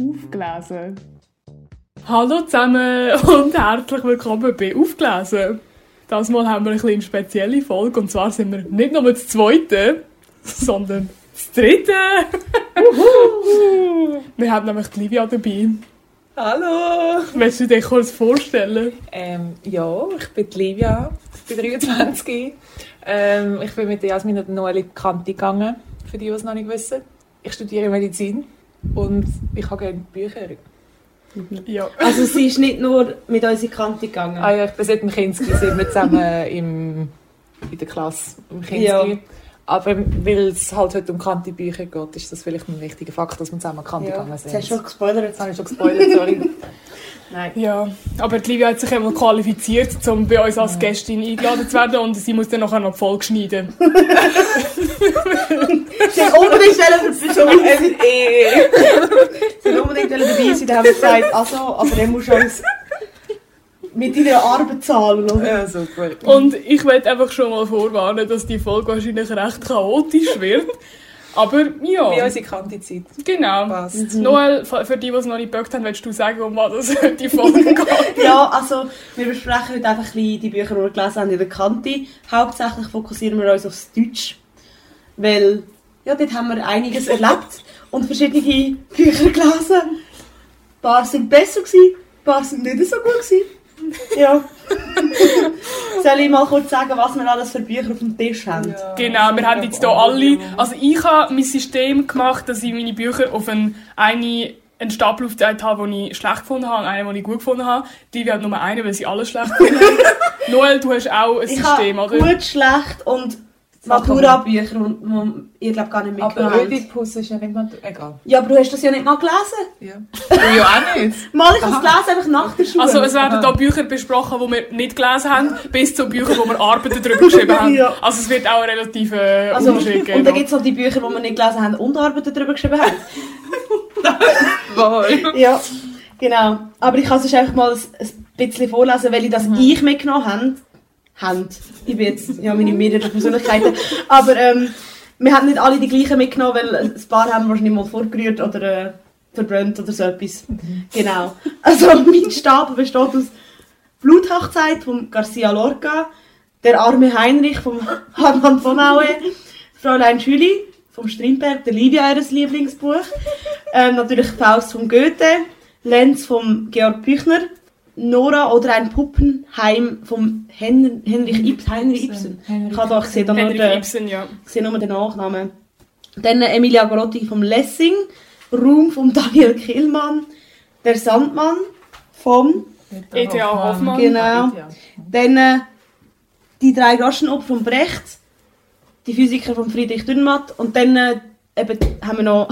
Aufgelesen. Hallo zusammen und herzlich willkommen bei Aufgelesen. Das Mal haben wir eine spezielle Folge und zwar sind wir nicht nur das zweite, sondern das dritte. Wir haben nämlich die Livia dabei. Hallo! Willst du dich kurz vorstellen? Ja, ich bin die Livia, ich bin 23. Ich bin mit Jasmin und Noelle Kanti gegangen, für die, die es noch nicht wissen. Ich studiere Medizin und ich habe gerne Bücher. Ja. Also sie ist nicht nur mit uns in die Kante gegangen. Ah ja, ich bin seit dem Kindesgli sind wir zusammen in der Klasse im Kindesgli. Ja. Aber weil es halt heute um Kanti-Bücher geht, ist das vielleicht ein wichtiger Fakt, dass wir zusammen Kanti gegangen sind. Hast du schon gespoilert? Jetzt habe ich schon gespoilert, sorry. Nein. Ja, aber die Livia hat sich einmal qualifiziert, um bei uns als Gästin eingeladen zu werden und sie muss dann nachher noch voll schneiden. Sie haben unbedingt dabei sein, dann haben wir gesagt, also, aber dann musst du uns mit deiner Arbeit zahlen. Ja, super. Und ich möchte einfach schon mal vorwarnen, dass die Folge wahrscheinlich recht chaotisch wird. Aber ja. Wie unsere Kanti-Zeit. Genau. Passt. Noelle, für die es noch nicht gebockt haben, willst du sagen, um was die Folge geht? Ja, also wir besprechen heute einfach die Bücher, die wir gelesen haben in der Kanti. Hauptsächlich fokussieren wir uns aufs Deutsch, weil ja, dort haben wir einiges erlebt und verschiedene Bücher gelesen. Ein paar sind besser gewesen, ein paar sind nicht so gut gewesen. Ja. Soll ich mal kurz sagen, was wir alles für Bücher auf dem Tisch haben? Ja. Genau, wir haben jetzt hier alle... Also ich habe mein System gemacht, dass ich meine Bücher auf einen Stapel aufgeteilt habe, den ich schlecht gefunden habe und einen, den ich gut gefunden habe. Die hat nur einen, weil sie alle schlecht gefunden haben. Noelle, du hast auch ein System, oder? Ich habe gut, schlecht und Matura-Bücher, die ihr glaub, gar nicht mitgenommen habt. Aber Ödipus ist ja nicht mal... Egal. Ja, aber du hast das ja nicht mal gelesen. Ja. Ja, auch nicht. Mal, ich habe es gelesen, einfach nach der Schule. Also es werden hier Bücher besprochen, die wir nicht gelesen haben, bis zu Büchern, die wir Arbeiten darüber geschrieben haben. Ja. Also es wird auch einen relativen Unterschied geben. Und dann gibt es noch die Bücher, die wir nicht gelesen haben und Arbeiten darüber geschrieben haben. Ja, genau. Aber ich kann es einfach mal ein bisschen vorlesen, weil ich das ich mitgenommen habe. Ich bin jetzt meine mehrere Persönlichkeiten. Aber wir haben nicht alle die gleichen mitgenommen, weil ein paar haben wir wahrscheinlich mal vorgerührt oder verbrannt oder so etwas. Genau. Also mein Stapel besteht aus Bluthachtzeit von Garcia Lorca, der arme Heinrich von Hartmann von Aue, Fräulein Schüli vom Strindberg, der Livia ihres Lieblingsbuch, natürlich Faust von Goethe, Lenz von Georg Büchner, Nora oder ein Puppenheim von Heinrich Ibsen. Ich sehe nur den Nachnamen. Dann Emilia Gorotti vom Lessing, Ruhm von Daniel Killmann, der Sandmann vom E.T.A. Hoffmann. Genau. Dann die drei Groschenopfer von Brecht, die Physiker von Friedrich Dürrenmatt und dann haben wir noch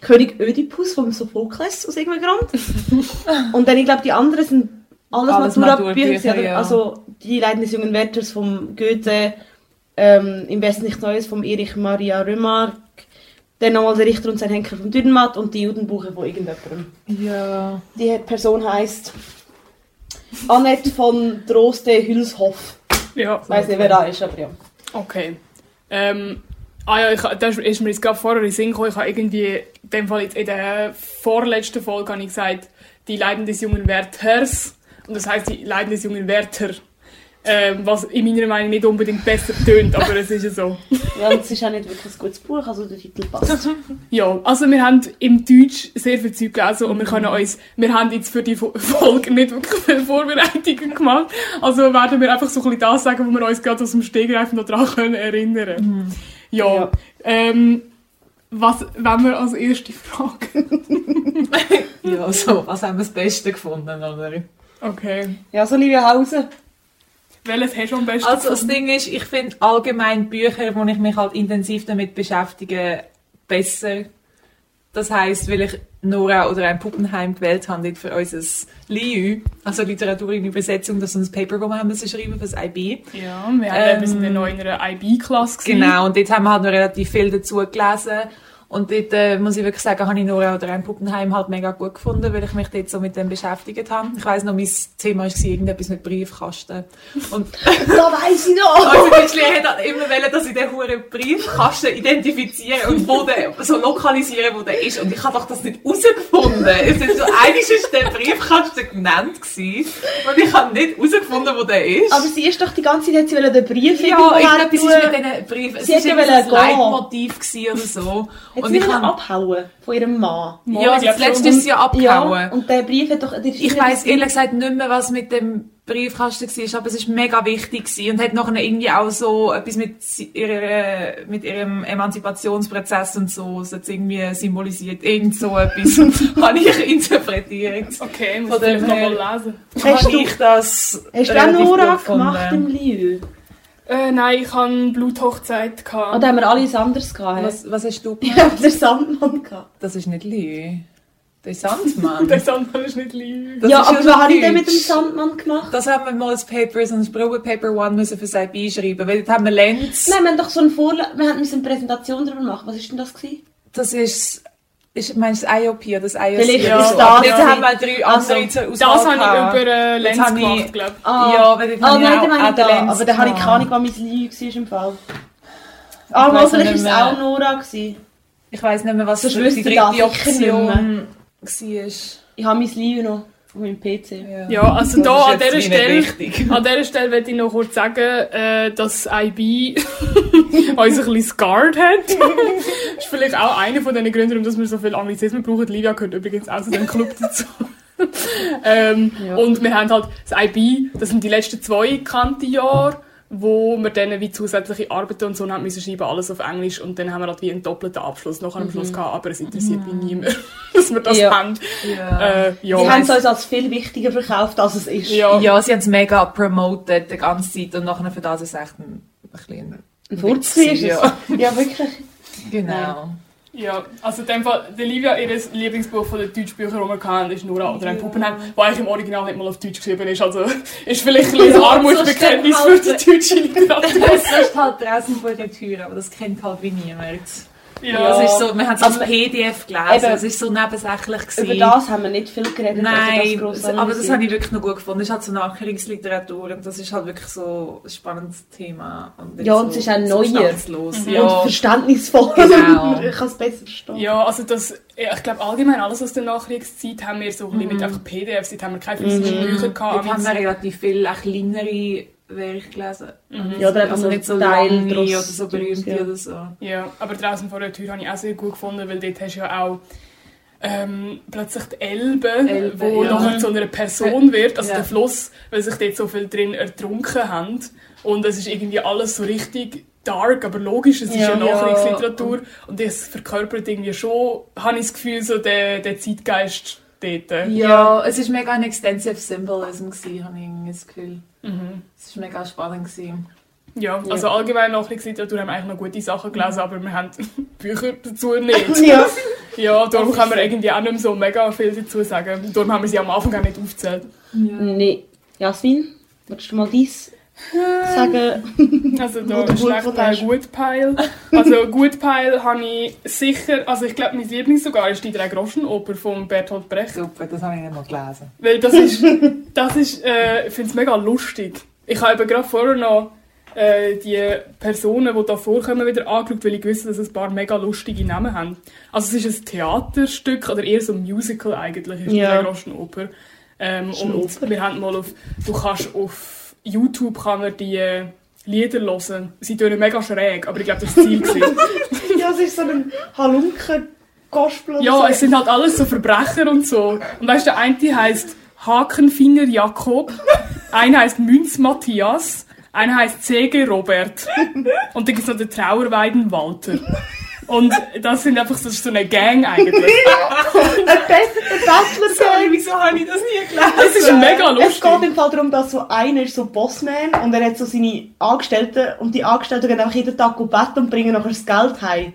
König Ödipus vom Sophokles aus irgendeinem Grund. Und dann, ich glaube, die anderen sind alles Matura-Bücher. Also die Leiden des jungen Werthers vom Goethe, Im Westen nichts Neues vom Erich Maria Remarque, dann nochmal der Richter und sein Henker von Dürrenmatt und die Judenbuche von irgendjemandem. Ja. Die Person heisst Annette von Droste-Hülshoff. Ja. Ich weiss nicht, wer da ist, aber ja. Okay. Das ist mir jetzt gerade vorher in den Sinn gekommen. Ich habe irgendwie, in dem Fall jetzt in der vorletzten Folge, habe ich gesagt, die Leiden des jungen Werthers. Und das heisst, die Leiden des jungen Werther. Was in meiner Meinung nicht unbedingt besser tönt, aber es ist ja so. Ja, und es ist auch nicht wirklich ein gutes Buch, also der Titel passt. Ja, also wir haben im Deutsch sehr viel Zeug gelesen und wir haben jetzt für die Folge nicht wirklich viele Vorbereitungen gemacht. Also werden wir einfach so ein bisschen das sagen, wo wir uns gerade aus dem Stegreif noch daran erinnern können. Mhm. Ja. Was wollen wir als erste Frage? Ja, so, was haben wir das Beste gefunden, oder? Okay. Ja, so Livia Hause. Welches hast du am besten gefunden? Also das Ding ist, ich finde allgemein Bücher, wo ich mich halt intensiv damit beschäftige, besser. Das heisst, weil ich Nora oder ein Puppenheim gewählt habe, nicht für unser LIÜ, also Literatur in Übersetzung, dass uns ein Paper, das wir haben müssen schreiben fürs IB. Ja, wir haben ein bisschen in einer IB-Klasse gesehen. Genau, und dort haben wir halt noch relativ viel dazu gelesen. Und dort, muss ich wirklich sagen, habe ich Nora oder ein Puppenheim halt mega gut gefunden, weil ich mich dort so mit dem beschäftigt habe. Ich weiss noch, mein Thema war irgendetwas mit Briefkasten. Und da weiss ich noch! Also mein Schlier hat immer wollen, dass ich den huren Briefkasten identifiziere und wo der, so lokalisiere, wo der ist. Und ich habe doch das nicht herausgefunden. Es ist so, eigentlich ist der Briefkasten genannt gewesen. Und ich habe nicht herausgefunden, wo der ist. Aber sie ist doch die ganze Zeit, sie den Brief irgendwo her tun. Ja, mit diesen Briefen. Es war ein Leitmotiv gewesen oder so. Und sie haben abhauen von ihrem Mann. Ja, das letzte ist sie abgehauen. Ja, und der Brief hat doch... Ich weiss ehrlich gesagt nicht mehr, was mit dem Briefkasten war, aber es war mega wichtig und hat nachher irgendwie auch so etwas mit ihrem Emanzipationsprozess und so, es hat irgendwie symbolisiert, irgend so etwas, habe ich interpretiert. Okay, muss ich nochmal lesen. Hast du auch Nora gemacht im Lieu? Nein, ich hatte Bluthochzeit. Und da haben wir alles anders gehabt. Was hast du gemacht? Ich habe den Sandmann gehabt. Das ist nicht Lieu. Der Sandmann? Der Sandmann ist nicht Lieu. Ja, aber was habe ich denn mit dem Sandmann gemacht? Das haben wir mal als Paper, so ein Probepaper One müssen für sein schreiben, weil dort haben wir Lenz. Nein, wir haben doch so eine Präsentation darüber gemacht. Was war denn das? Das ist... Ich meine, das IOP oder das IOC. Vielleicht ist das. Jetzt haben wir drei andere zur Auswahl. Das habe ich über Lenz gemacht, glaube ich. Ja, aber das habe ich auch Lenz. Aber da habe ich keine Ahnung, was mein Lieu war im Fall. Aber vielleicht war es auch Nora gewesen. Ich weiss nicht mehr, was die dritte Option war. Ich habe mein Lieu noch auf meinem PC. Ja, also da an dieser Stelle... An dieser Stelle möchte ich noch kurz sagen, dass IB uns ein bisschen scarred hat. Das ist vielleicht auch einer von den Gründen, warum wir so viel Anglizismen brauchen. Livia gehört übrigens auch zu diesem Club dazu. Ja. Und wir haben halt das IB, das sind die letzten 2 kannte Jahre, wo wir dann wie zusätzliche Arbeiten und so haben müssen schreiben, alles auf Englisch, und dann haben wir halt wie einen doppelten Abschluss noch am Schluss gehabt, aber es interessiert mich niemand, dass wir das haben. Ja. Ja. Sie haben es uns als viel wichtiger verkauft, als es ist. Ja sie haben es mega promoted die ganze Zeit und nachher für das ist es echt ein Furz. Ja, wirklich. Genau. Ja, also in dem Fall, der Livia, ihr Lieblingsbuch von den Deutschbüchern, die wir hatten, ist Nora oder ein Puppenheim, das eigentlich im Original nicht mal auf Deutsch geschrieben ist. Also ist vielleicht ein Armutsbekenntnis für die deutsche Literatur. Das ist halt draußen vor der Tür, aber das kennt halt wie niemand. Ja. Das ist so, wir haben es als PDF gelesen, es war so nebensächlich gewesen. Über das haben wir nicht viel geredet. Nein, also das aber das habe ich wirklich noch gut gefunden. Es ist halt so Nachkriegsliteratur und das ist halt wirklich so ein spannendes Thema. Und ja, und so, es ist auch neuer und verständnisvoll. Genau. Ich kann es besser verstehen. Ja, also das, ich glaube allgemein alles aus der Nachkriegszeit haben wir so ein bisschen mit einfach PDFs, haben wir keine physischen Bücher gehabt. Wir haben relativ viele kleinere Werke gelesen. Ja, da also nicht so Teil oder so berühmte oder so. Ja, aber draußen vor der Tür habe ich auch sehr gut gefunden, weil dort hast du ja auch plötzlich die Elbe, wo nachher zu einer Person wird, also der Fluss, weil sich dort so viel drin ertrunken haben. Und es ist irgendwie alles so richtig dark, aber logisch, es ist ja Nachkriegsliteratur. Und das verkörpert irgendwie schon, habe ich das Gefühl, so den Zeitgeist dort. Ja, es war mega ein extensive Symbolism, habe ich das Gefühl. Es war mega spannend gewesen. Ja, also allgemein Nachrichtsliteratur haben wir eigentlich noch gute Sachen gelesen, aber wir haben Bücher dazu nicht. Ja, darum können wir irgendwie auch nicht so mega viel dazu sagen. Darum haben wir sie am Anfang auch nicht aufgezählt. Ja. Nein. Jasmin, willst du mal dies sagen? Also da ist schlecht Gutpeil. Also Gutpeil habe ich sicher, also ich glaube mein Lieblings sogar ist die 3-Groschen-Oper von Bertolt Brecht. Super, das habe ich nicht mal gelesen. Weil ich finde es mega lustig. Ich habe gerade vorher noch die Personen, die da vorkommen, wieder angeschaut, weil ich wusste, dass es ein paar mega lustige Namen haben. Also es ist ein Theaterstück oder eher so ein Musical eigentlich, ist die 3-Groschen-Oper. Und wir haben mal auf YouTube kann man die Lieder hören. Sie tönen mega schräg, aber ich glaube, das war das Ziel. Ja, es ist so ein Halunken-Gospel. Ja, so. Es sind halt alles so Verbrecher und so. Und weißt du, der eine heisst Hakenfinger Jakob, einer heisst Münz Matthias, einer heisst C.G. Robert. Und dann gibt es noch den Trauerweiden Walter. Und das ist so eine Gang eigentlich. Ein Bachelor-Gang. Wieso habe ich das nie gelesen? Das ist mega lustig. Es geht im Fall darum, dass so einer ist so Bossman und er hat so seine Angestellten und die Angestellten gehen einfach jeden Tag beten und bringen nachher das Geld heim.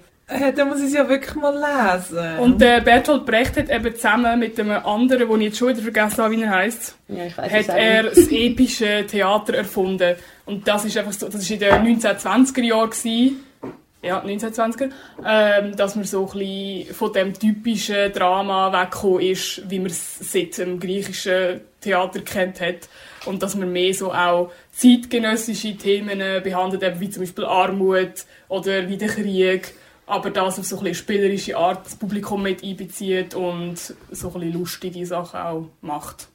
Dann muss ich es ja wirklich mal lesen. Und Bertolt Brecht hat eben zusammen mit einem anderen, den ich jetzt schon wieder vergessen habe, wie er heisst, das epische Theater erfunden. Und das ist einfach so, das war in den 1920er Jahren. ja, 1920er, dass man so ein bisschen von dem typischen Drama weggekommen ist, wie man es seit dem griechischen Theater kennt hat. Und dass man mehr so auch zeitgenössische Themen behandelt, wie zum Beispiel Armut oder wie der Krieg, aber das auf so ein bisschen spielerische Art das Publikum mit einbezieht und so ein bisschen lustige Sachen auch macht.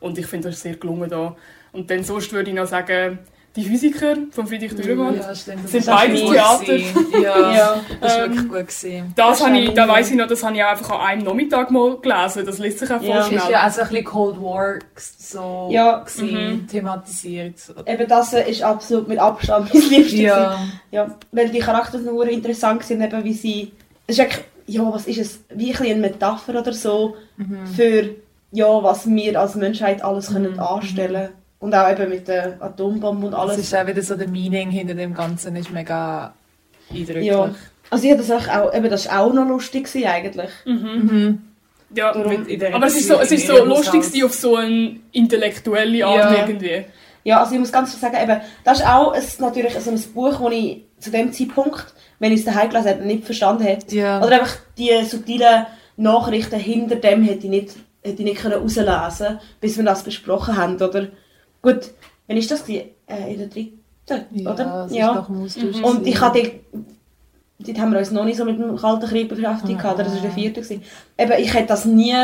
Und ich finde, das ist sehr gelungen da. Und dann sonst würde ich noch sagen, die Physiker von Friedrich Dürrenmatt sind beide Theater. Ja, das war wirklich gut gewesen. Da weiss ich noch, das habe ich einfach an einem Nachmittag mal gelesen. Das liest sich auch voll schnell. Es war ja also ein bisschen Cold War so thematisiert. Eben das ist absolut mit Abstand mein Liebste. Ja, weil die Charaktere nur interessant sind, eben wie sie... Es ist eigentlich, was ist es? Wie ein bisschen eine Metapher oder so für was wir als Menschheit alles können anstellen können. Und auch eben mit der Atombombe und alles. Das ist auch wieder so der Meaning hinter dem Ganzen, ist mega eindrücklich. Ja. Also ich das auch, eben, das war auch noch lustig eigentlich. Ja, darum, aber es ist so lustig auf so eine intellektuelle Art irgendwie. Ja, also ich muss ganz klar sagen, eben, das ist auch natürlich so ein Buch, das ich zu dem Zeitpunkt, wenn ich es daheim gelesen hätte, nicht verstanden hätte. Ja. Oder einfach die subtilen Nachrichten hinter dem hätte ich nicht herauslesen können, bis wir das besprochen haben, oder? Gut, wann ist das? In der dritten, oder? Ja, das ist doch ein Und ich hatte... Dort haben wir uns noch nicht so mit dem Kalten Krieg beschäftigt, oder? Das war der vierte. Eben, ich hätte das nie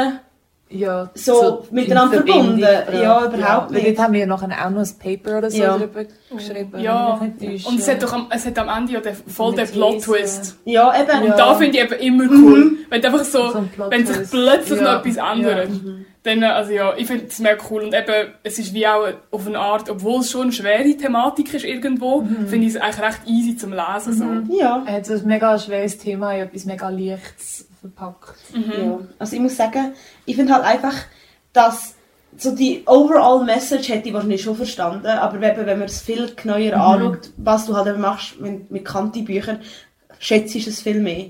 so miteinander verbunden. Ja, überhaupt nicht. Dort haben wir nachher auch noch ein Paper oder so darüber geschrieben. Ja, und es hat am Ende ja voll den Plot-Twist. Ja, eben. Und da finde ich eben immer cool, wenn einfach so wenn sich plötzlich noch etwas ändert. Dann, also ja, ich finde es mega cool und eben, es ist wie auch auf eine Art, obwohl es schon eine schwere Thematik ist irgendwo, finde ich es eigentlich recht easy zum Lesen. So. Ja. Er hat so ein mega schweres Thema in etwas mega Leichtes verpackt. Ja. Also ich muss sagen, ich finde halt einfach, dass so die overall Message hätte ich wahrscheinlich schon verstanden, aber eben, wenn man es viel genauer anschaut, was du halt machst mit Kanti-Büchern, schätzt du es viel mehr.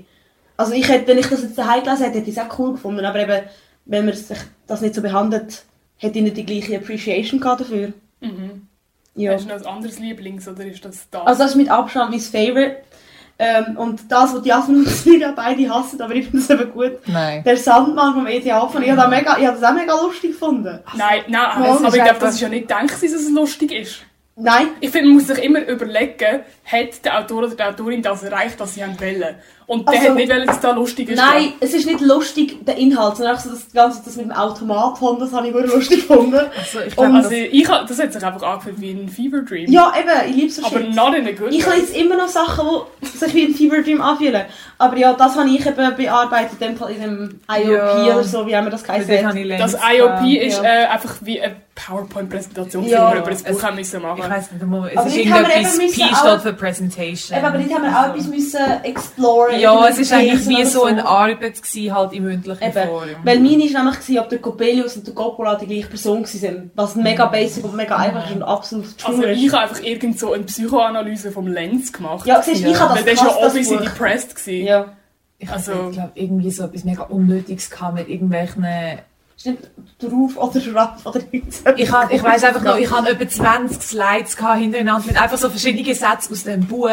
Also ich hätte, wenn ich das jetzt daheim gelesen hätte, hätte ich es auch cool gefunden, aber eben, wenn man sich das nicht so behandelt, hätte ich nicht die gleiche Appreciation dafür. Hast du noch ein anderes Lieblings, oder ist das da? Also das ist mit Abstand mein Favorite. Und das, was Jasmin und Livia beide hassen, aber ich finde das eben gut. Nein. Der Sandmann vom E.T.A. Hoffmann, ich habe das auch mega lustig gefunden. Nein, aber ich glaube, das ist ja nicht gedacht, dass es lustig ist. Nein. Ich finde, man muss sich immer überlegen, hat der Autor oder die Autorin das erreicht, was sie wollen. Und der hat nicht wollen, dass das lustig ist. Nein, ja. Es ist nicht lustig, der Inhalt, sondern also das Ganze das mit dem Automaton, das habe ich nur lustig gefunden. Das hat sich einfach angefühlt wie ein Fever Dream. Ja, eben, ich liebe so Shit. Aber not in a good way. Ich lese immer noch Sachen, die sich wie ein Fever Dream anfühlen. Aber ja, das habe ich eben bearbeitet, in dem IOP oder so, wie haben wir das geheißen. Das IOP ist einfach wie eine PowerPoint-Präsentation, die wir über das Buch haben müssen machen. Ich weiss nicht, es ist irgendetwas P steht für Presentation. Aber dort haben wir auch etwas müssen exploren. Ja, es war eigentlich wie so eine Arbeit gewesen, halt im mündlichen Forum. Weil meine war nämlich, ob der Coppelius und der Coppola die gleiche Person waren. Was mega basic und mega einfach ist und absolut true ist. Also ich habe einfach irgend so eine Psychoanalyse vom Lenz gemacht. Ja, siehst du, ich habe das gehasst, das Buch. Weil der war obviously depressed gewesen. Ja. Ich glaube, irgendwie so etwas mega Unnötiges kam mit irgendwelchen... Stimmt, drauf oder Raff oder irgendwas. Ich weiss einfach noch, ich hatte etwa 20 Slides hintereinander mit einfach so verschiedenen Sätzen aus dem Buch.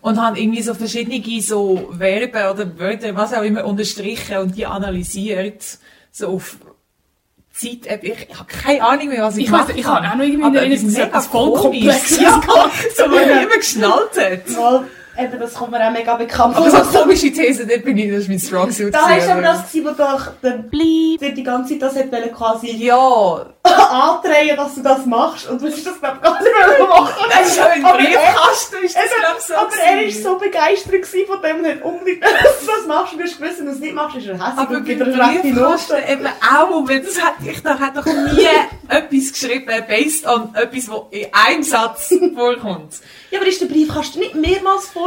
Und haben irgendwie so verschiedene so Verben oder Wörter, was auch immer, unterstrichen und die analysiert. So auf Zeit. Ich habe keine Ahnung mehr, was ich gemacht habe. Ich habe auch noch irgendwie etwas voll Komplexes gemacht, so wie er immer geschnallt hat. Eben, das kommt mir auch mega bekannt vor. Aber so komische These, dort bin ich, das ist mein Strongsuit. Da war aber das, wo die ganze Zeit das hat quasi andrehen, dass du das machst. Und du hast das glaub gar nicht mehr machen. Das ist schon im Briefkasten, ist das glaub so. Aber er war so begeistert von dem, nicht unbedingt, dass du das machst. Und du hast gewusst, wenn du es nicht machst, ist er hässlich. Aber bei der Briefkasten eben auch, weil das hat, ich habe doch nie etwas geschrieben, based on etwas, was in einem Satz vorkommt. Ja, aber ist der Briefkasten nicht mehrmals vorkommen?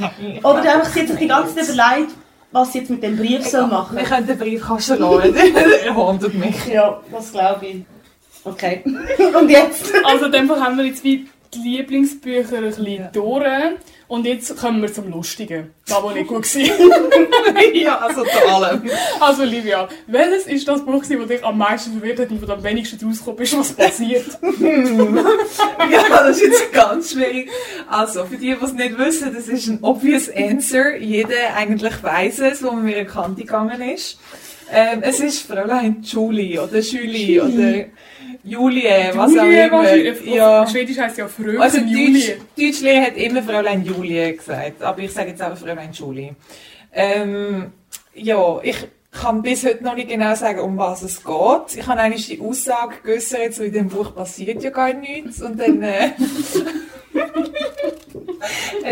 Nein. Oder einfach, sie hat sich die ganze Zeit überlegt, was sie jetzt mit dem Brief soll machen. Wir können den Briefkasten lassen. Er wundert mich. Ja, das glaube ich. Okay. Und jetzt? Also in dem Fall haben wir jetzt wie die Lieblingsbücher ein bisschen durch. Und jetzt kommen wir zum Lustigen. Das war nicht gut. Ja, also zu allem. Also Livia, welches ist das Buch, das dich am meisten verwirrt hat und wo du am wenigsten rausgekommen bist, was passiert? Ja, das ist jetzt ganz schwierig. Also, für die, die es nicht wissen, das ist ein obvious answer. Jeder eigentlich weiss es, wo man mir an die Kante gegangen ist. Es ist Fräulein Julie oder Julie oder Julie, was auch immer. Ja. Schwedisch heisst ja Fröhlein also Julie. Deutschlehrer hat immer Fräulein Julie gesagt, aber ich sage jetzt auch Fräulein Julie. Ja, ich kann bis heute noch nicht genau sagen, um was es geht. Ich habe eigentlich die Aussage geäussert, so in dem Buch passiert ja gar nichts. Und dann hat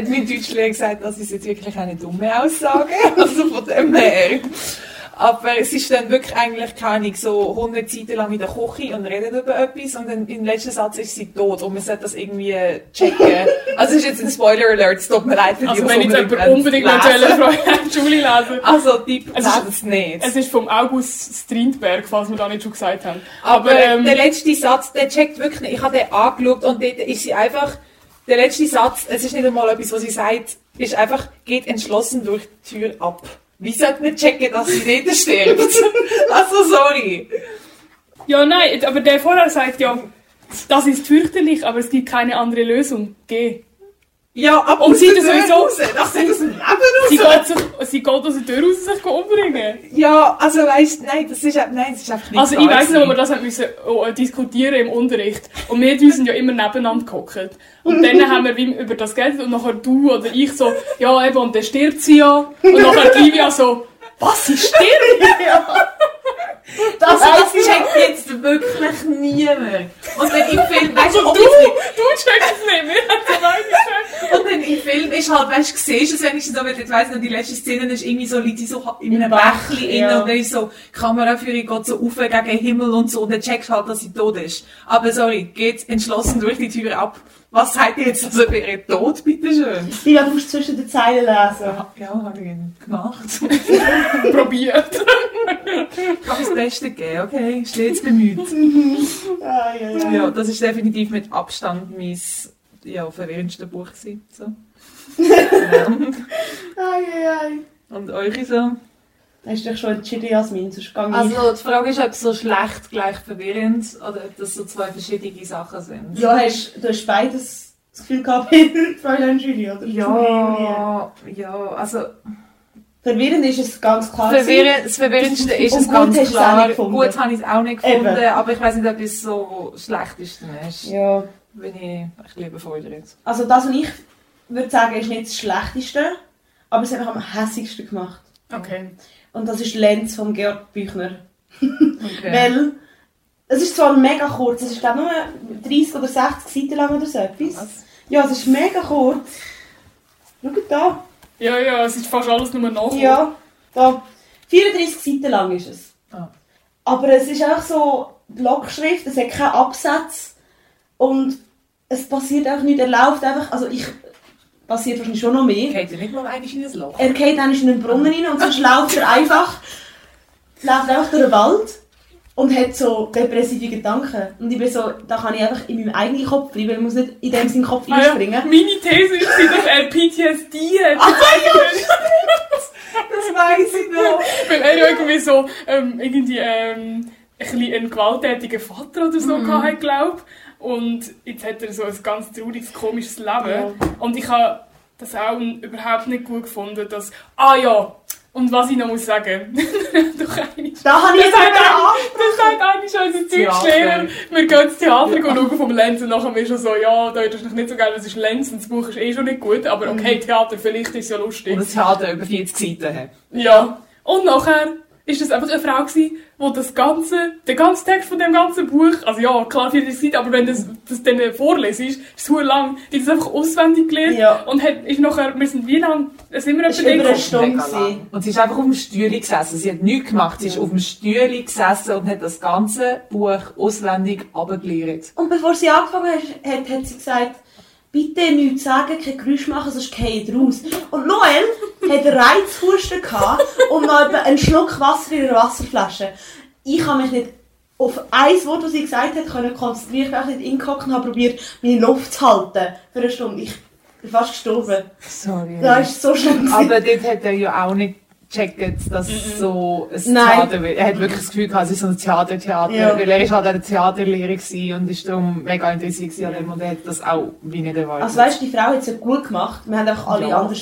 mein Deutschlehrer gesagt, das ist jetzt wirklich eine dumme Aussage. Also von dem her. Aber es ist dann wirklich eigentlich keine so 100 Seiten lang in der Küche und redet über etwas und dann im letzten Satz ist sie tot und man sollte das irgendwie checken. Also ist jetzt ein Spoiler-Alert, es tut mir leid für die, also wenn jetzt jemand unbedingt noch Julie lesen. Also Tipp, lesen es nicht. Es ist vom August Strindberg, falls wir da nicht schon gesagt haben. Aber der letzte Satz, der checkt wirklich nicht. Ich habe den angeschaut und dort ist sie einfach... Der letzte Satz, es ist nicht einmal etwas, was sie sagt, ist einfach, geht entschlossen durch die Tür ab. Wie sollte man checken, dass sie nicht stirbt? Also, sorry. Ja, nein, aber der vorher sagt ja, das ist fürchterlich, aber es gibt keine andere Lösung. Geh. Ja, aber und sie das sowieso raus. Das sieht aus dem Leben raus. Sie geht aus der Tür raus, sich umbringen. Ja, also weißt du, nein, das ist einfach nicht. Also ich weiss noch, wo wir das müssen, diskutieren im Unterricht. Und wir sind ja immer nebeneinander gehockt. Und dann haben wir über das geredet und nachher du oder ich so, ja eben, und dann stirbt sie ja. Und nachher Livia so, was, sie stirbt? Ja. Das checkt jetzt wirklich niemand. Und dann im Film, weißt du, du checkst es nicht, wir haben es alleine gecheckt. Und dann im Film ist halt, weißt du, siehst es wenigstens, aber jetzt weiss noch, die letzte Szene ist irgendwie so, liegt sie so in einem Bächli inne ja. Und dann ist so, die Kameraführung geht so rauf gegen den Himmel und so, und dann checkst halt, dass sie tot ist. Aber sorry, geht entschlossen durch die Tür ab. Was sagt ihr jetzt, also über ihren Tod, bitteschön? Ich glaube, du musst zwischen den Zeilen lesen. Ja, habe ich ihn gemacht. Probiert. Ich habe das Beste gegeben, okay? Stets bemüht. Ja, das ist definitiv mit Abstand mein verwirrendste Buch gewesen. So. Und euch so? Hast du dich schon entschieden, Jasmin? Also die Frage ist, ob es so schlecht gleich verwirrend oder ob das so zwei verschiedene Sachen sind. Ja, du hast beides das Gefühl gehabt, Fräulein Julie, oder? Ja, also... Verwirrend ist es ganz klar. Das Verwirrendste ist es ganz klar. Gut habe ich es auch nicht gefunden, aber ich weiss nicht, ob es so schlecht ist. Ja. Bin ich ein bisschen überfordert. Also das, was ich würde sagen, ist nicht das Schlechteste, aber es ist einfach am hässigsten gemacht. Okay. Und das ist Lenz von Georg Büchner. Okay. Weil, es ist zwar mega kurz, es ist glaube nur 30 oder 60 Seiten lang oder so etwas. Was? Ja, es ist mega kurz. Schau da. Ja, es ist fast alles nur nachher. Ja, da. 34 Seiten lang ist es. Ah. Aber es ist einfach so Blockschrift, es hat keinen Absatz. Und es passiert einfach nichts, er läuft einfach, passiert wahrscheinlich schon noch mehr. Er geht ja nicht mal eigentlich in ein Loch. Er geht eigentlich in einen Brunnen rein und sonst läuft er einfach durch den Wald und hat so depressive Gedanken. Und ich bin so, da kann ich einfach in meinem eigenen Kopf bleiben, ich muss nicht in dem seinen Kopf einspringen. Ja, meine These ist, dass er PTSD hat. Das weiss ich noch. Weil er irgendwie so einen gewalttätigen Vater oder so hatte, glaube ich. Und jetzt hat er so ein ganz trauriges, komisches Leben. Ja. Und ich habe das auch überhaupt nicht gut gefunden, dass... Ah ja, und was ich noch muss sagen... Das sagt eigentlich unser Deutschlehrer. Wir gehen ins Theater und schauen vom Lenz und nachher wir schon so, ja, da ist es nicht so geil, das ist Lenz und das Buch ist eh schon nicht gut, aber okay, Theater, vielleicht ist es ja lustig. Und das Theater über 40 Seiten hat. Ja. Und nachher... Ist das einfach eine Frau gewesen, die den ganzen Text von dem ganzen Buch, also ja, klar, 40 Seiten, aber wenn das dann vorlesest, ist es sehr lang, die hat das einfach auswendig gelernt und ist nachher, wir sind wie lang, es sind wir etwa eine Stunde gewesen. Und sie ist einfach auf dem Stühle gesessen, sie hat nichts gemacht, sie ist auf dem Stühle gesessen und hat das ganze Buch auswendig runtergelernt. Und bevor sie angefangen hat sie gesagt, bitte nichts sagen, kein Geräusch machen, sonst gehe ich raus. Und Noelle hatte Reizhusten und noch einen Schluck Wasser in einer Wasserflasche. Ich kann mich nicht auf ein Wort, das sie gesagt hat, konzentrieren. Ich habe nicht hingehockt und habe probiert, meine Luft zu halten für eine Stunde. Ich bin fast gestorben. Sorry. Das war so schlimm. Aber dort hat er ja auch nicht checkt jetzt, dass so ein Theater wird. Er hat wirklich das Gefühl gehabt, es ist so ein Theater-Theater. Ja. Weil er ist halt ein Theaterlehrer gewesen und ist darum mega interessiert an dem und er hat das auch wie nicht erwartet. Also weißt du, die Frau hat es ja gut gemacht. Wir haben einfach alle andere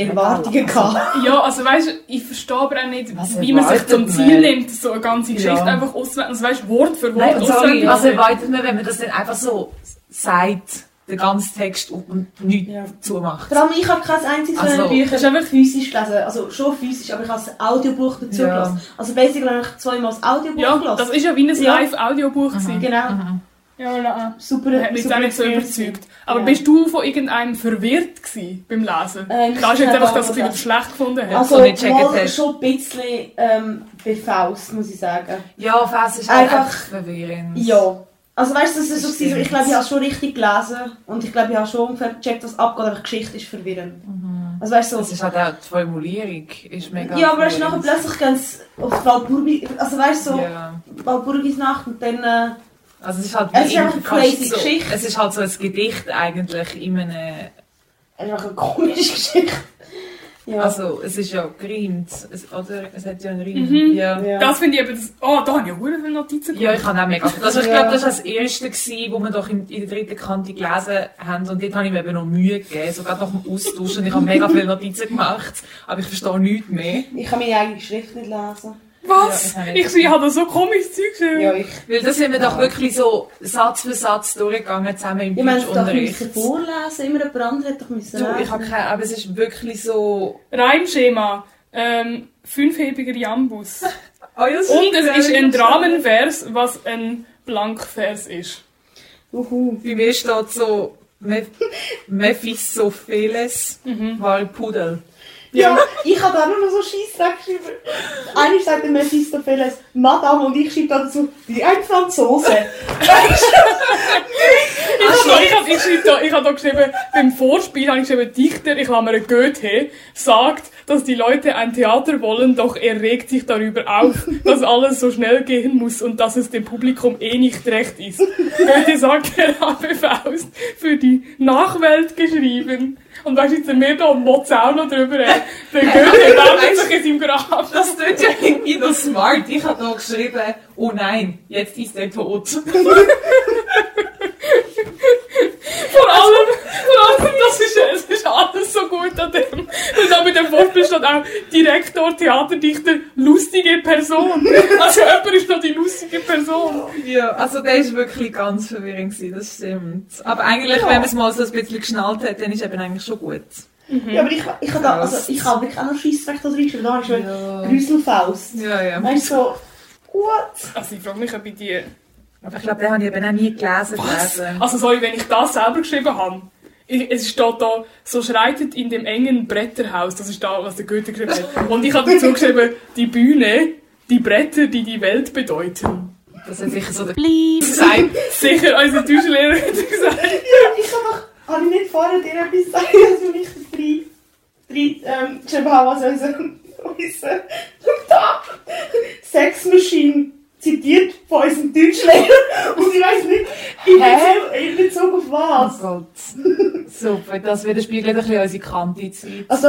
Erwartungen gehabt. Ja, also weißt du, ich verstehe aber auch nicht, was wie man sich zum Ziel nimmt, so eine ganze Geschichte einfach auswendig, also weißt, Wort für Wort auswendig. Also erwartet man, wenn man das dann einfach so sagt, den ganzen Text und nichts dazu macht. Vor allem, ich habe kein einziges von den Büchern, ich habe einfach physisch gelesen, also schon physisch, aber ich habe das Audiobuch dazu gelesen. Also basically habe ich zweimal das Audiobuch gelesen. Das war ja wie ein Live-Audiobuch. Genau. Mhm. Ja, nein. Super. Hat mich auch nicht so überzeugt. Aber bist du von irgendeinem verwirrt gewesen beim Lesen? Da hast du jetzt einfach das Gefühl, das schlecht gefunden hast. Also nicht schon ein bisschen befaust, muss ich sagen. Ja, Faust ist einfach verwirrend. Ja. Also weißt du, das ist so, ich glaube, ich habe schon richtig gelesen und ich glaube, ich habe schon ungefähr gecheckt, was abgeht, aber die Geschichte ist verwirrend. Mhm. Also weißt du, so, es ist halt auch die Formulierung, ist mega. Ja, aber weißt du, nachher plötzlich gehen sie auf Walpurgisnacht, also weißt du, so, Walpurgisnacht und dann... also es ist halt es ist eine crazy Geschichte. Es ist halt so ein Gedicht eigentlich in einem... Es ist auch eine komische Geschichte. Ja. Also, es ist ja gerimt, oder? Es hat ja einen Riemen. Mhm. Ja. Ja. Das finde ich aber... da habe ich ja sehr viele Notizen gemacht. Ja, ich habe auch mega... Also ich glaube, das war das erste, wo wir doch in der dritten Kante gelesen haben. Und dort habe ich mir eben noch Mühe gegeben, sogar nach dem Austausch. Und ich habe mega viele Notizen gemacht, aber ich verstehe nichts mehr. Ich kann meine eigene Schrift nicht lesen. Was? Ja, ich habe da so komisches Zeug geschrieben. Ja, weil das sind wir doch wirklich so Satz für Satz durchgegangen, zusammen im Deutschunterricht. Ich meine, vorlesen, immer jemand anderes hätte doch müssen lesen. Ich habe keine, aber es ist wirklich so... Reimschema, Fünfhebiger Jambus. Oh, ja, und es ist ein Dramenvers, was ein Blankvers ist. Bei mir steht so Mephisopheles, Walpudel. Ja, ich habe auch noch so Scheissdreck geschrieben. Einer sagt der Mephisopheles, Madame, und ich schreibe dazu, wie ein Franzose. Weißt du? Ich habe da geschrieben, beim Vorspiel habe ich geschrieben, Dichter, ich habe mir Goethe, sagt, dass die Leute ein Theater wollen, doch er regt sich darüber auf, dass alles so schnell gehen muss und dass es dem Publikum eh nicht recht ist. Goethe sagt, er habe Faust für die Nachwelt geschrieben. Und weißt du, jetzt sind wir da und motzen auch noch drüber. Der Goethe landet sich in seinem Grab. Das tut ja irgendwie noch smart. Ich habe da geschrieben, oh nein, jetzt ist er tot. Vor allem, es ist alles so gut an dem. Und dann mit dem Wortspiel steht auch Direktor, Theaterdichter, lustige Person. Also jemand ist noch die lustige Person. Ja, also der war wirklich ganz verwirrend, das stimmt. Aber eigentlich, wenn man es mal so ein bisschen geschnallt hat, dann ist eben eigentlich schon gut. Mhm. Ja, aber ich habe da, also ich habe wirklich auch noch Scheissdreck da drin, da ist Rüsselfaust. Ja. Weißt du, so, what? Also ich frage mich auch bei dir. Aber ich glaube, den habe ich eben auch nie gelesen. Also sorry, wenn ich das selber geschrieben habe. Es steht da, so schreitet in dem engen Bretterhaus, das ist da, was der Goethe geschrieben hat. Und ich habe dazu geschrieben, die Bühne, die Bretter, die die Welt bedeuten. Das hat sicher so der sein. Sicher, unser Deutschlehrer hat gesagt. Ja, habe ich nicht vorher dir etwas gesagt, als wir nicht drei geschrieben haben, was unsere Sexmaschine zitiert von unserem Deutschlehrer und ich weiss nicht, in Bezug auf was. Oh Gott. Super, das widerspiegelt ein bisschen unsere Kante Zeit. Also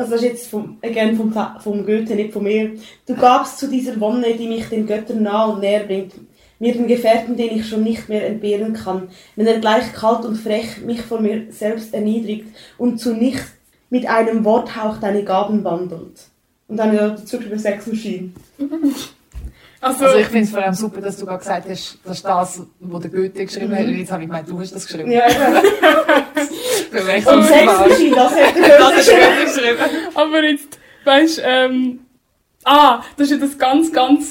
das ist jetzt vom Goethe, nicht von mir. Du gabst zu dieser Wonne, die mich den Göttern nah und näher bringt, mir den Gefährten, den ich schon nicht mehr entbehren kann, wenn er gleich kalt und frech mich vor mir selbst erniedrigt und zu nichts mit einem Worthauch deine Gaben wandelt. Und dann dazu über Sexmaschinen. Also ich finde es vor allem super, dass du gerade gesagt hast, das ist das, was der Goethe geschrieben hat. Jetzt habe ich gemeint, du hast das geschrieben. Ja, und Sexmaschinen, das hat der Goethe geschrieben. Aber jetzt, weißt du, das ist das ganz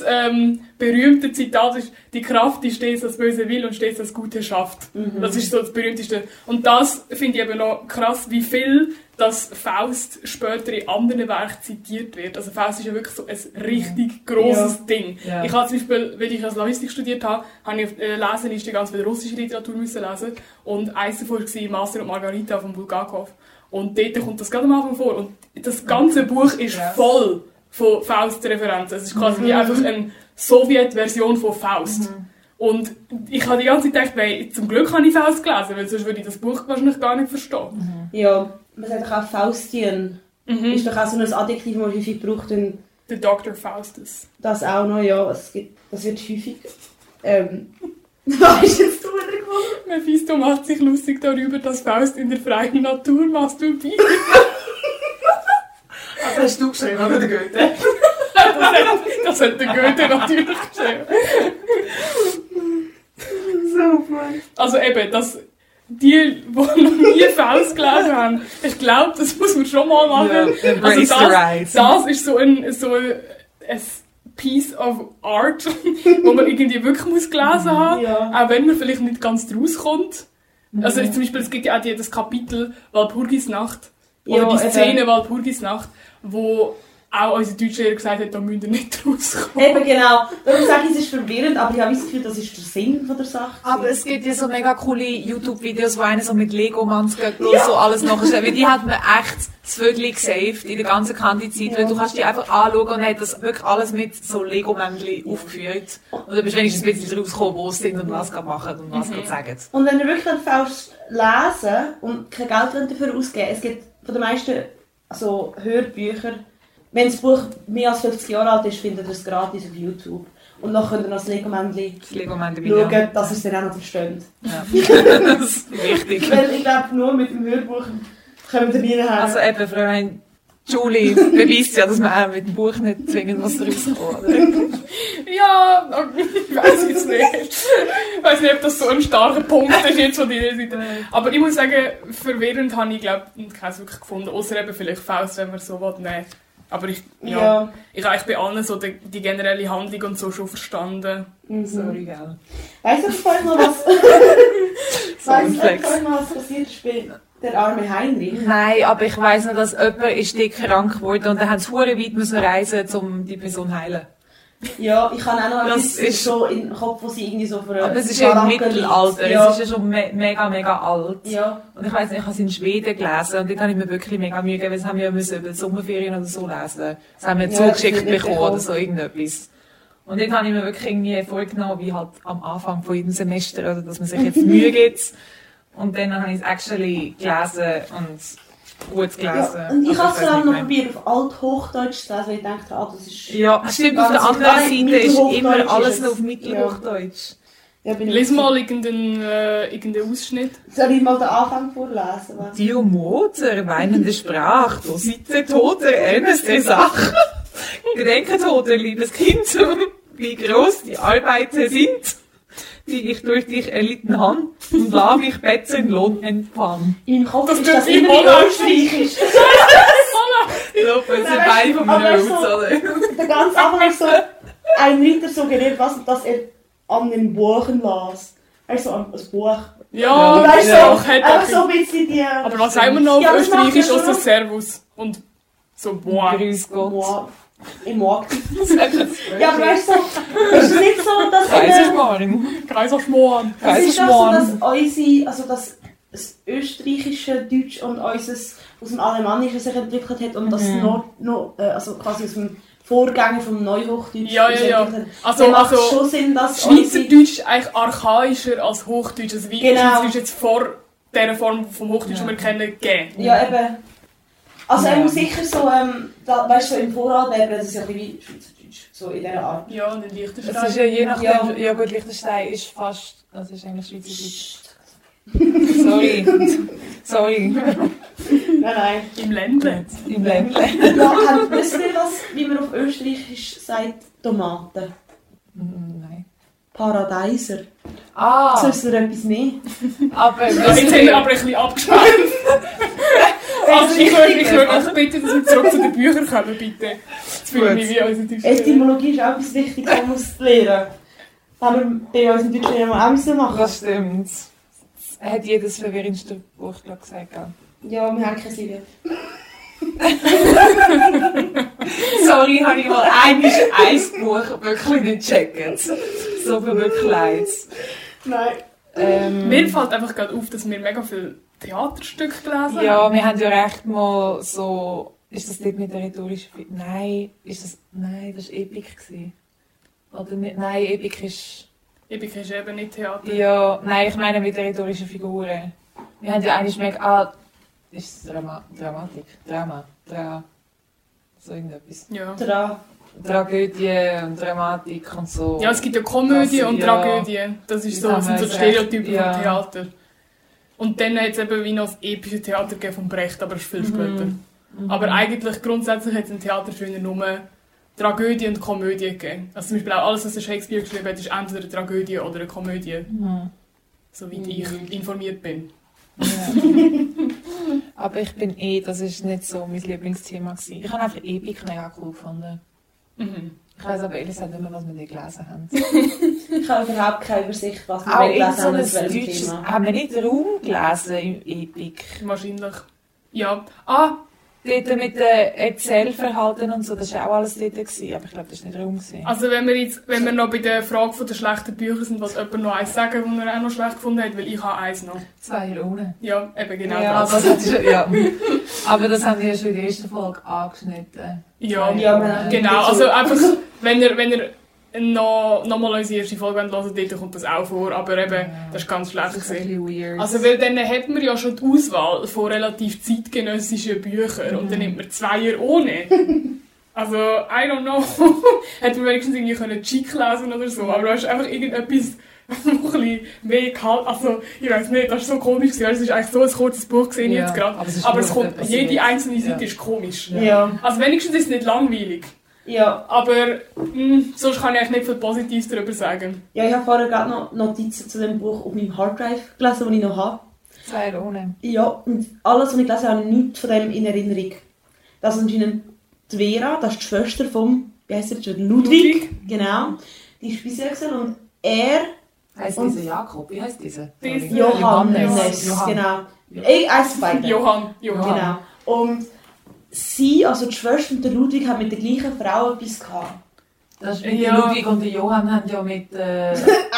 berühmte Zitat, ist die Kraft, die stets das Böse will und stets das Gute schafft. Mhm. Das ist so das berühmteste. Und das finde ich eben noch krass, wie viel das Faust später in anderen Werken zitiert wird. Also Faust ist ja wirklich so ein richtig grosses Ding. Ja. Ich habe zum Beispiel, wenn ich als Slawistik studiert habe, habe ich auf der Leseliste ganz viel russische Literatur müssen lesen. Und eins davon war Master und Margarita von Bulgakov. Und dort kommt das gerade am Anfang vor. Und das ganze Buch ist voll von Faust-Referenzen. Es ist quasi einfach eine Sowjet-Version von Faust. Mhm. Und ich habe die ganze Zeit gedacht, weil zum Glück habe ich Faust gelesen, weil sonst würde ich das Buch wahrscheinlich gar nicht verstehen. Mhm. Ja, man sagt auch Faustien. Mhm. Ist doch auch so ein Adjektiv, das man häufig braucht. Der Dr. Faustus. Das auch noch, ja. Das wird häufig... Was ist jetzt drüber geworden? Mephisto macht sich lustig darüber, dass Faust in der freien Natur masturbiert. Das hast du geschrieben, oder der Goethe? Das hat der Goethe natürlich geschrieben. So funny. Also eben, dass die noch nie Faust gelesen haben, ich glaube, das muss man schon mal machen. Yeah, also das ist so ein Piece of Art, wo man irgendwie wirklich muss gelesen haben, ja. Auch wenn man vielleicht nicht ganz draus kommt. Also zum Beispiel, es gibt ja auch das Kapitel Walpurgisnacht, oder ja, die Szene Walpurgisnacht, wo auch unser Deutschlehrer gesagt hat, da müsst ihr nicht rauskommen. Eben genau. Darum sage ich, es ist verwirrend, aber ich habe das Gefühl, das ist der Sinn von der Sache. Aber es gibt ja so mega coole YouTube-Videos, wo einer so mit Lego-Mans geht und so alles nachstellt. Weil die hat man echt das Vögel gesaved in der ganzen Kandi-Zeit. Weil du kannst die einfach anschauen und hat das wirklich alles mit so Lego-Männchen aufgeführt. Und dann bist du wenigstens ein bisschen rausgekommen, wo sie sind und was machen und was sagen. Und wenn ihr wirklich den Faust lesen und kein Geld dafür ausgeben, es gibt von den meisten so Hörbücher. Wenn das Buch mehr als 50 Jahre alt ist, findet ihr es gratis auf YouTube. Und dann könnt ihr noch das Lego-Männchen schauen, dass ihr es dann auch noch versteht. Ja. Das ist wichtig. Weil ich glaube, nur mit dem Hörbuch kommen wir nie her. Also eben, Fräulein Julie beweist ja, dass man auch mit dem Buch nicht zwingend was rauskommt. Ja, ich weiß jetzt nicht. Ich weiß nicht, ob das so ein starker Punkt ist jetzt von deiner Seite. Aber ich muss sagen, verwirrend habe ich, glaube ich, keinen wirklich gefunden. Außer eben vielleicht Faust, wenn man so will. Nein. Aber ich habe bei allen so die generelle Handlung und so schon verstanden. Mhm. Sorry, gell. Weißt du vorhin noch was? Was passiert ist bei der arme Heinrich? Nein, aber ich weiss noch, dass jemand ist dick krank geworden und dann haben sie hure weit müssen reisen, um die Person zu heilen. Ja, ich kann auch noch etwas so in den Kopf, wo sie irgendwie so für aber es ist ja im Mittelalter, ja. Es ist ja schon mega, mega alt. Ja. Und ich weiss nicht, ich habe es in Schweden gelesen und dort habe ich mir wirklich mega Mühe gegeben, weil das haben wir ja müssen über die Sommerferien oder so lesen. Das haben wir zugeschickt bekommen oder so irgendetwas. Und dort habe ich mir wirklich irgendwie vorgenommen, wie halt am Anfang von jedem Semester, oder dass man sich jetzt Mühe gibt. Und dann habe ich es actually gelesen und gut gelesen. Ja, und ich habe es auch noch probiert, auf Althochdeutsch zu lesen, weil ich dachte, das ist... Ja, stimmt, auf der anderen Seite ist immer alles noch auf Mittelhochdeutsch. Ja. Lies mal irgendeinen Ausschnitt. Soll ich mal den Anfang vorlesen? Die Mutter, weinende Sprach, du sitte Toter, ernste Sache. Gedenke Toter, liebes Kind, wie groß die Arbeiten sind, die ich durch dich erlitten habe, und la mich betzen Lohn empfangen. Im Kopf ist das immer österreichisch. So, für sie beide vom Rutz. Der ganze Anfang ist so, ein Ritter suggeriert, dass er an den Buchen las. Also an das Buch. Ja, und weißt, ja. So ein bisschen die... Aber was haben wir noch auf österreichisch außer Servus? Und so Boah. Grüß Gott. Ich mag das. Ja, aber weißt du, es ist nicht so, dass... dass das österreichische Deutsch und unser aus dem Alemannischen sich entwickelt hat und das also quasi aus dem Vorgänger vom Neuhochdeutsch entwickelt hat. Also macht schon Sinn, dass Schweizerdeutsch ist eigentlich archaischer als Hochdeutsch. Also wie ist jetzt vor dieser Form vom Hochdeutsch, die wir kennen, gegeben. Ja, eben. Also er muss sicher so, weißt du, so im Vorrat werden, das ist ja wie Schweizerdeutsch, so in dieser Art. Ja, und in Liechtenstein. Das ist ja je nachdem, ja gut, Liechtenstein ist fast, das ist eigentlich Schweizerdeutsch. Sorry. Nein. Im Ländle. Ja, wisst ihr was, wie man auf Österreichisch sagt, Tomaten? Nein. Paradeiser. Sollst du etwas mehr? Aber jetzt haben wir aber ein bisschen abgeschweift. Also ich würde euch bitten, dass wir zurück zu den Büchern kommen, bitte. Etymologie ist auch etwas Wichtiges, um es zu lernen. Das haben wir bei uns in Deutschland auch müssen machen. Das stimmt. Hat jedes verwirrendste Buch gesagt. Ja, wir haben keine Silvia. Sorry, habe ich mal ein Buch wirklich nicht gecheckt. So für wirklich leid. Nein. Mir fällt einfach gerade auf, dass wir mega viel Theaterstücke gelesen haben. Ja, wir haben ja recht mal so... Ist das dort mit der rhetorischen... Nein, das war Epik. Oder nicht? Nein, Epik ist eben nicht Theater. Ja, nein, ich meine mit den rhetorischen Figuren. Wir haben ja eigentlich mega... ist Dramatik. Drama. So irgendetwas. Ja. Tragödie und Dramatik und so. Ja, es gibt ja Komödie und Tragödie. Das ist so, sind so Stereotypen vom Theater. Und dann hat es eben wie noch das epische Theater von Brecht, aber das ist viel später. Aber eigentlich grundsätzlich hat es im Theater früher nur Tragödie und Komödie gegeben. Also zum Beispiel auch alles, was der Shakespeare geschrieben hat, ist entweder eine Tragödie oder eine Komödie. Mhm. Soweit ich informiert bin. Ja. Aber ich bin das ist nicht so mein Lieblingsthema gewesen. Ich habe einfach Epik mega cool gefunden. Mhm. Ich weiss aber ehrlich gesagt nicht mehr, was wir nicht gelesen haben. Ich habe überhaupt keine Übersicht, was wir nicht gelesen haben. So ein deutsches, haben wir nicht Raum gelesen im Epik? Wahrscheinlich. Ja. Ah! Dort mit dem Erzählverhalten und so, das war auch alles dort, aber ich glaube, das war nicht Raum. Also wenn wir noch bei der Frage der schlechten Bücher sind, was jemand noch eins sagen, das er auch noch schlecht gefunden hat, weil ich habe eins noch. 2 Runden. Ja, eben genau das. Aber das haben wir ja schon in der ersten Folge angeschnitten. Ja, genau. Also einfach, wenn ihr noch mal unsere erste Folge hören wollt, kommt das auch vor, aber eben, das war ganz schlecht. Das ist weird. Also, weil dann hat man ja schon die Auswahl von relativ zeitgenössischen Büchern und dann nimmt man 2 ohne. Also, I don't know. Hätte man wenigstens irgendwie Chick lesen oder so, aber du hast einfach irgendetwas, noch ein bisschen mehr gehalten. Also, ich weiss nicht, das war so komisch. Es war eigentlich so ein kurzes Buch gesehen jetzt gerade, aber es kommt, jede einzelne Seite ist komisch. Ja. Also wenigstens ist es nicht langweilig. Ja. Aber sonst kann ich eigentlich nicht viel Positives darüber sagen. Ja, ich habe vorher gerade noch Notizen zu dem Buch auf meinem Harddrive gelesen, das ich noch habe. 2 Runden. Ja, und alles, was ich gelesen habe, nichts von dem in Erinnerung. Das ist anscheinend die Vera, das ist die Schwester von, wie heisst er, Ludwig. Genau. Die Spießwechsel und er... Heißt dieser Jakob? Wie heisst dieser? Johannes. Johann. Genau. Johann. Genau. Und sie, also die Schwester und der Ludwig, haben mit der gleichen Frau etwas gehabt. Das mit Ludwig und der Johann haben ja mit...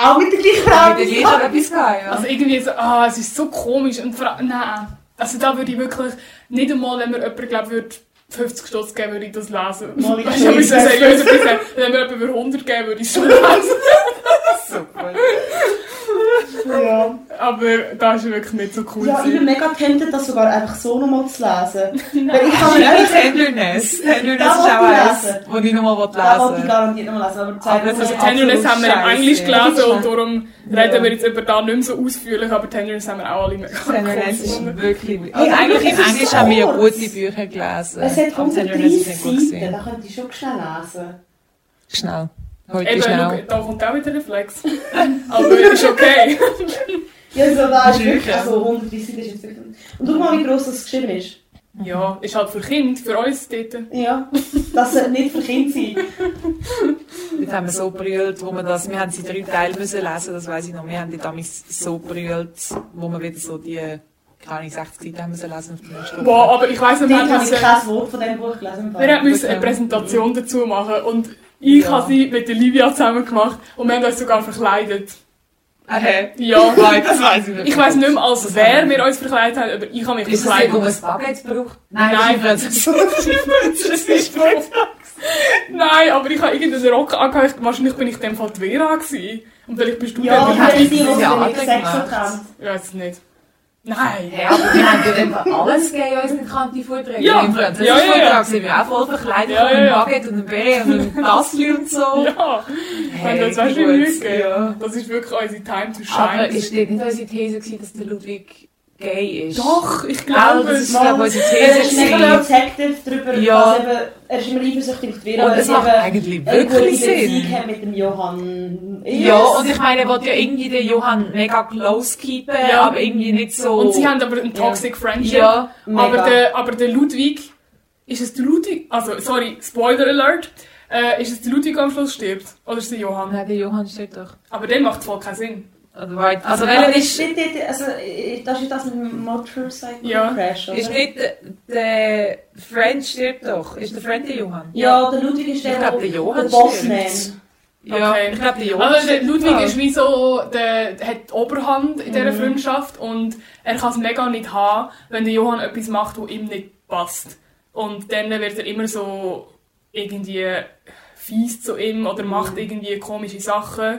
auch mit der gleichen Frau etwas gehabt, ja. Also irgendwie so, es ist so komisch. Und nein, also da würde ich wirklich, nicht einmal, wenn mir jemand, glaube ich, 50 Stutz geben, würde ich das lesen. Ich habe seriös gesagt, wenn mir jemand 100 geben, würde ich es schon lesen. Super. Ja. Aber das ist wirklich nicht so cool. Ja, ich bin mega tempted, das sogar einfach so nochmal zu lesen. Weil ich kann Tenderness. Tenderness ist auch eins, das ich nochmal lesen will. Das wollte ich garantiert nochmal lesen. Also Tenderness haben wir im Englisch gelesen und darum reden wir jetzt über das nicht mehr so ausführlich, aber Tenderness haben wir auch alle mega cool. Tenderness ist wirklich... Also eigentlich im Englisch haben wir ja gute Bücher gelesen. Es hat 130 Seiten, da könnte ich schon schnell lesen. Schnell. Eben, da kommt auch wieder Reflex. Aber ist okay. Ja, so da ist wirklich. Also 130 ist jetzt wirklich. Und schau mal, wie gross das geschrieben ist. Ja, ist halt für Kinder, für uns dort. Ja, das sollte nicht für Kinder sein. Dort haben wir so brüllt, wo wir das. Wir haben sie 3 Teile müssen lesen, das weiss ich noch. Wir haben dort damals so brüllt, wo wir wieder so die. Keine 60 Seiten müssen lesen auf die nächste. Boah, aber ich weiss nicht, wir haben kein Wort von diesem Buch gelesen. Wir mussten eine Präsentation dazu machen. Und ich habe sie mit der Livia zusammen gemacht und wir haben uns sogar verkleidet. Okay. Ja, das weiss ich nicht. Ich weiss nicht mehr, als wer wir uns verkleidet haben, aber ich habe mich verkleidet. Ist das ein Baguette braucht? Nein. Das ist Brot. Nein, aber ich habe irgendeinen Rock angehört. Wahrscheinlich bin ich in dem Fall die Vera gewesen. Und vielleicht bist du dann dabei. Ja, ich habe die Vera. Ich weiss es nicht. Nein! Hey, aber wir haben ja einfach alles gegeben in unseren Kanti-Vorträgen. Ja, das ist Vortrag, sind wir auch voll verkleidet mit einem Baguette und einem Beret und einem Tassli und so. Ja, hey, das hast du nicht gegeben. Ja. Das ist wirklich unsere Time to shine. Aber ist nicht unsere These gewesen, dass der Ludwig gay ist? Doch, ich glaube es. Das war unsere These. Er ist mega protective darüber, dass eben, er ist immer eifersüchtig auf die Vera. Und das macht eigentlich wirklich Sinn. Er hat mit dem Johann... Ja, und ich meine, er wollte ja irgendwie den Johann mega close keepen, aber irgendwie nicht so... Und sie haben aber einen toxic friendship. Ja, aber der Ludwig... Ist es der Ludwig? Also, sorry, Spoiler Alert. Ist es der Ludwig, der am Schluss stirbt? Oder ist es der Johann? Nein, der Johann stirbt doch. Aber dann macht es voll keinen Sinn. Also welcher ist... Das ist das mit dem Motorcycle Crash, oder? Ist nicht der Friend stirbt doch. Ist der Friend der Johann? Ja, der Ludwig ist der Bossman. Ja, okay. Ich glaube der Johann also, der Ludwig ist wie so... Der hat die Oberhand in dieser Freundschaft und er kann es mega nicht haben, wenn der Johann etwas macht, das ihm nicht passt. Und dann wird er immer so irgendwie fies zu ihm oder macht irgendwie komische Sachen.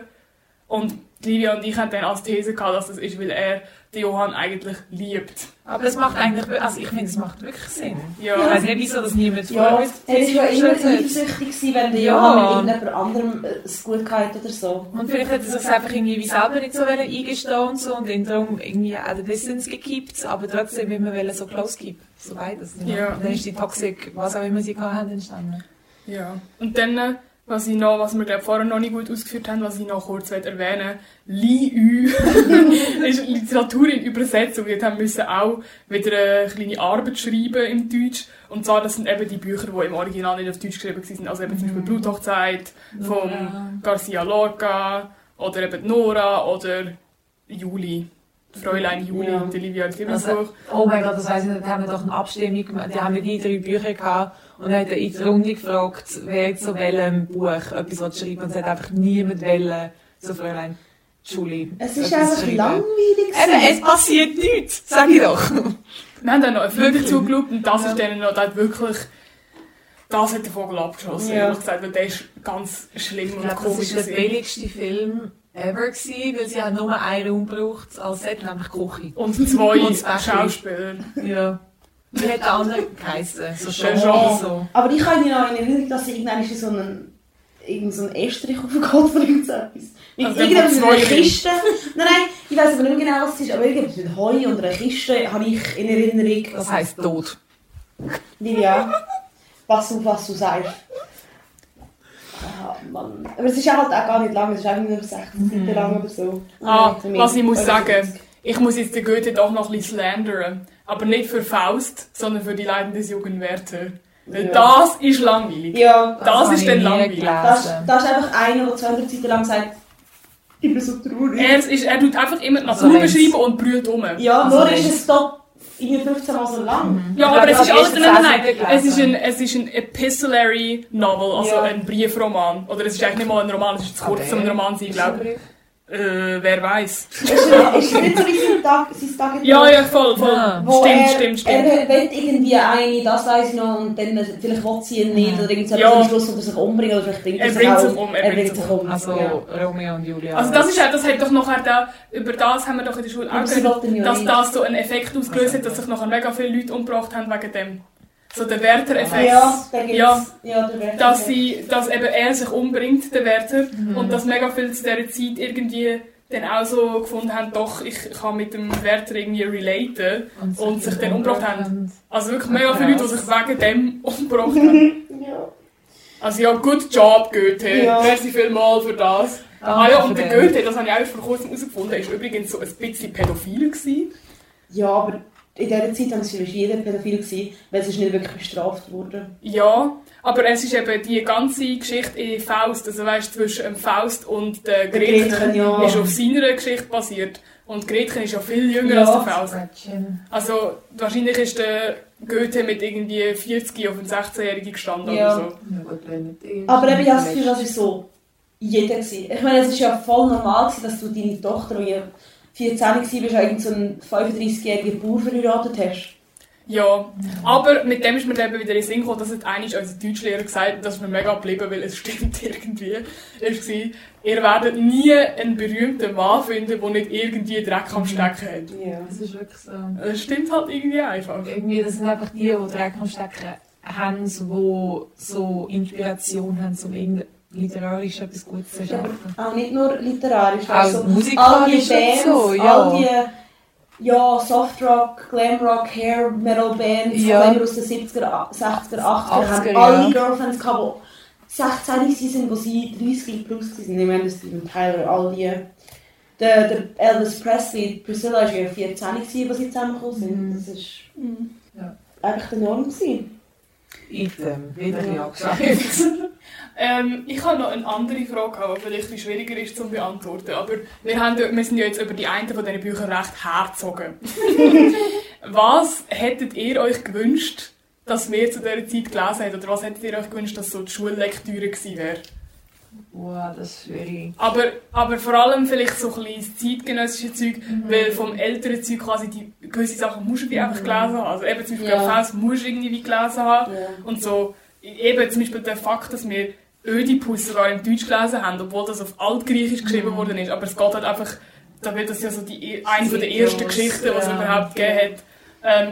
Und Livia und ich hatten dann als These gehabt, dass das ist, weil er den Johann eigentlich liebt. Aber es macht eigentlich, also ich finde, es macht wirklich Sinn. Ja, ich weiss nicht, wieso das niemand vorhat. Ja, es war ja immer eifersüchtig, wenn der Johann mit irgendjemand anderem es gut gehabt oder so. Und vielleicht hätte er sich einfach irgendwie wie selber nicht so eingestehen und so und ihn darum irgendwie auch der Distance gekippt, aber trotzdem will man so close keep, so beides. Ja. Und dann ist die Toxik, was auch immer sie hatten, entstanden. Ja, und dann... Was wir glaub, vorher noch nicht gut ausgeführt haben, was ich noch kurz erwähnen möchte, ist Literatur in Übersetzung. Wir müssen auch wieder eine kleine Arbeit schreiben im Deutsch. Und zwar, das sind eben die Bücher, die im Original nicht auf Deutsch geschrieben waren. Also eben zum Beispiel «Bluthochzeit» von Garcia Lorca oder eben «Nora» oder «Juli». Fräulein Juli und Livia als Lieblingsbuch. Oh mein Gott, das heisst, da haben wir doch eine Abstimmung gemacht. Da haben wir die 3 Bücher gehabt und dann hat er in die Runde gefragt, wer zu welchem Buch etwas schreiben will. Und es hat einfach niemand wollen, so Fräulein Juli. Es ist einfach langweilig. Eben, es passiert nichts, sag ich doch. Wir haben dann noch wirklich zugeschaut und das ist dann noch dann wirklich... Das hat der Vogel abgeschossen, ehrlich gesagt, weil der ist ganz schlimm und komisch. Das ist der billigste Film ever gewesen, weil sie haben nur einen Raum gebraucht als Set, nämlich Küche. Und 2 Schauspieler. Ja. Wie hat der andere geheissen? So schön so. Aber ich kann mich noch erinnern, dass sie irgendwann so einen Estrich auf den Kopf bringt. Irgendwas mit einer Kiste. Nein, ich weiss aber nicht mehr genau, was es ist, aber irgendwas mit Heu und einer Kiste habe ich in Erinnerung. Das heisst Tod. Livia, pass auf, was du sagst. Ah, Mann. Aber es ist halt auch gar nicht lang, es ist eigentlich nur 16 Seiten lang oder so. Ah, was ich muss sagen, ich muss jetzt den Goethe doch noch ein bisschen slandern. Aber nicht für Faust, sondern für die Leiden des jungen Werther. Ja. Das ist langweilig. Ja, das ist dann langweilig. Das ist einfach einer, der 200 Seiten lang sagt, ich bin so traurig. Er tut einfach immer die Natur beschreiben und brüllt um. Ja, nur ist es top. In 15 Mal so lang. Ja, aber es ist alles es ist ein epistolary Novel, also ein Briefroman. Oder es ist eigentlich nicht mal ein Roman, es ist zu kurz, um ein Roman zu sein, glaube ich. Wer weiß. Ist nicht so wie sein Tagebuch? Ja, voll. Ja. Stimmt. Er will irgendwie eine, das weiß ich noch, und dann vielleicht will sie ihn nicht, oder irgendwas am Schluss, oder sich umbringen, oder vielleicht bringt er sich um. Also Romeo und Julia. Also das hat doch nachher über das haben wir doch in der Schule auch gehört, dass das so einen Effekt ausgelöst hat, dass sich nachher mega viele Leute umgebracht haben wegen dem. So der Werther-Effekt. Der Werther-Effekt. Dass eben er sich umbringt, der Werther, und dass mega viele zu dieser Zeit irgendwie dann auch so gefunden haben, doch, ich kann mit dem Werther irgendwie relaten und sich dann umgebracht haben. Also wirklich mega viele Leute, die sich wegen dem umgebracht haben. Also ja, good job, Goethe. Merci vielmals für das. Und der Goethe, das habe ich auch vor kurzem herausgefunden, ist übrigens so ein bisschen pädophil gewesen. Ja, aber... In dieser Zeit war vielleicht jeder pädophil, weil es ist nicht wirklich bestraft wurde. Ja, aber es ist eben die ganze Geschichte in Faust, also weißt, zwischen Faust und Gretchen, ist auf seiner Geschichte basiert. Und Gretchen ist ja viel jünger als der Faust. Also wahrscheinlich ist der Goethe mit irgendwie 40 auf einen 16-Jährigen gestanden oder so. Aber eben, ich habe das Gefühl, das ist so jeder gewesen. Ich meine, es ist ja voll normal, dass du deine Tochter 14 warst, bist du eigentlich so einen 35-jährigen Bauer verheiratet hast. Ja, aber mit dem ist mir dann wieder in den Sinn gekommen, das hat einmal unser Deutschlehrer gesagt, und das ist mir mega geblieben, weil es stimmt irgendwie. Ihr werdet nie einen berühmten Mann finden, der nicht irgendwie Dreck am Stecken hat. Ja, das ist wirklich so. Das stimmt halt irgendwie einfach. Irgendwie, das sind einfach die Dreck am Stecken haben, die so Inspiration haben, um irgendein literarisch etwas Gutes zu schaffen. Ja, auch nicht nur literarisch, also musikalisch Bands, so, all die Softrock, Glamrock, Hair Metal Bands, Glamrock aus den 70er, 60er, 80er, haben alle Girlfriends gehabt, die 16 waren, wo sie 30 plus waren. Ich meine, das sind Tyler, all die. Der Elvis Presley, Priscilla, war ja 14, wo sie zusammengekommen sind. Das ist einfach enorm gewesen. Ich habe noch eine andere Frage, die vielleicht viel schwieriger ist zu beantworten. Aber wir sind ja jetzt über die einen von diesen Büchern recht hergezogen. Was hättet ihr euch gewünscht, dass wir zu dieser Zeit gelesen haben? Oder was hättet ihr euch gewünscht, dass so die Schullektüre gewesen wäre? Wow, das ist schwierig. Aber vor allem vielleicht so ein bisschen zeitgenössische Zeug, weil vom älteren Zeug quasi die gewisse Sachen musst du einfach gelesen haben. Also eben zum Beispiel Faust musst du irgendwie gelesen haben. Und so eben zum Beispiel der Fakt, dass wir Ödipus sogar im Deutsch gelesen haben, obwohl das auf Altgriechisch geschrieben worden ist. Aber es geht halt einfach, da wird das ja so eine der ersten Geschichten, die es überhaupt gegeben hat.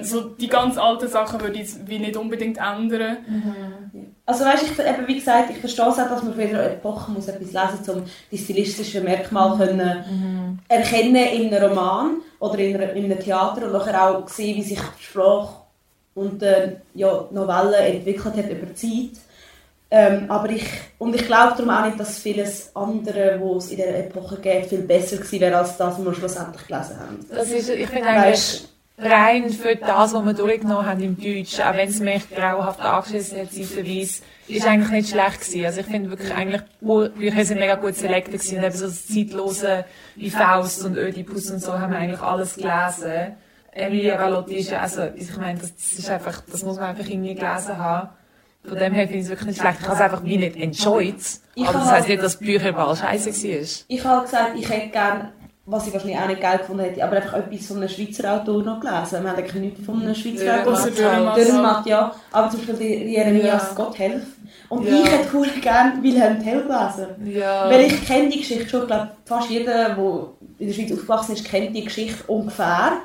So die ganz alten Sachen würde ich wie nicht unbedingt ändern. Mhm. Also weißt, ich, wie gesagt, ich verstehe es auch, dass man für jede Epoche muss etwas lesen muss, um die stilistischen Merkmale erkennen in einem Roman oder in einem Theater und nachher auch sehen, wie sich die Sprache und Novelle entwickelt hat über die Zeit. Aber ich glaube darum auch nicht, dass vieles andere, was es in dieser Epoche gibt, viel besser gewesen wäre, als das, was wir schlussendlich gelesen haben. Das ist, ich finde eigentlich rein für das, was wir durchgenommen haben im Deutschen, auch wenn es mich grauhaft angeschissen hat, zeitweise, ist eigentlich nicht schlecht gewesen. Also ich finde wirklich eigentlich, Bücher sind mega gut selektet gewesen, und eben so das Zeitlose wie Faust und Ödipus und so haben wir eigentlich alles gelesen. Emilia Galotti ist ja, also ich meine, das ist einfach, das muss man einfach irgendwie gelesen haben. Von dem her finde ich es wirklich nicht schlecht. Ich habe es einfach wie nicht enjoyed. Aber das heisst nicht, dass die Bücherwahl scheiße war. Ich habe gesagt, ich hätte gerne, was ich wahrscheinlich auch nicht geil gefunden hätte, aber einfach etwas von einem Schweizer Autor noch gelesen. Wir haben eigentlich nichts von einem Schweizer Autor gelesen. Dürrenmatt, ja. Aber zum Beispiel die Jeremias Gotthelf. Und ich hätte cool gerne Wilhelm Tell gelesen. Ja. Weil ich kenne die Geschichte schon. Ich glaube, fast jeder, der in der Schweiz aufgewachsen ist, kennt die Geschichte ungefähr.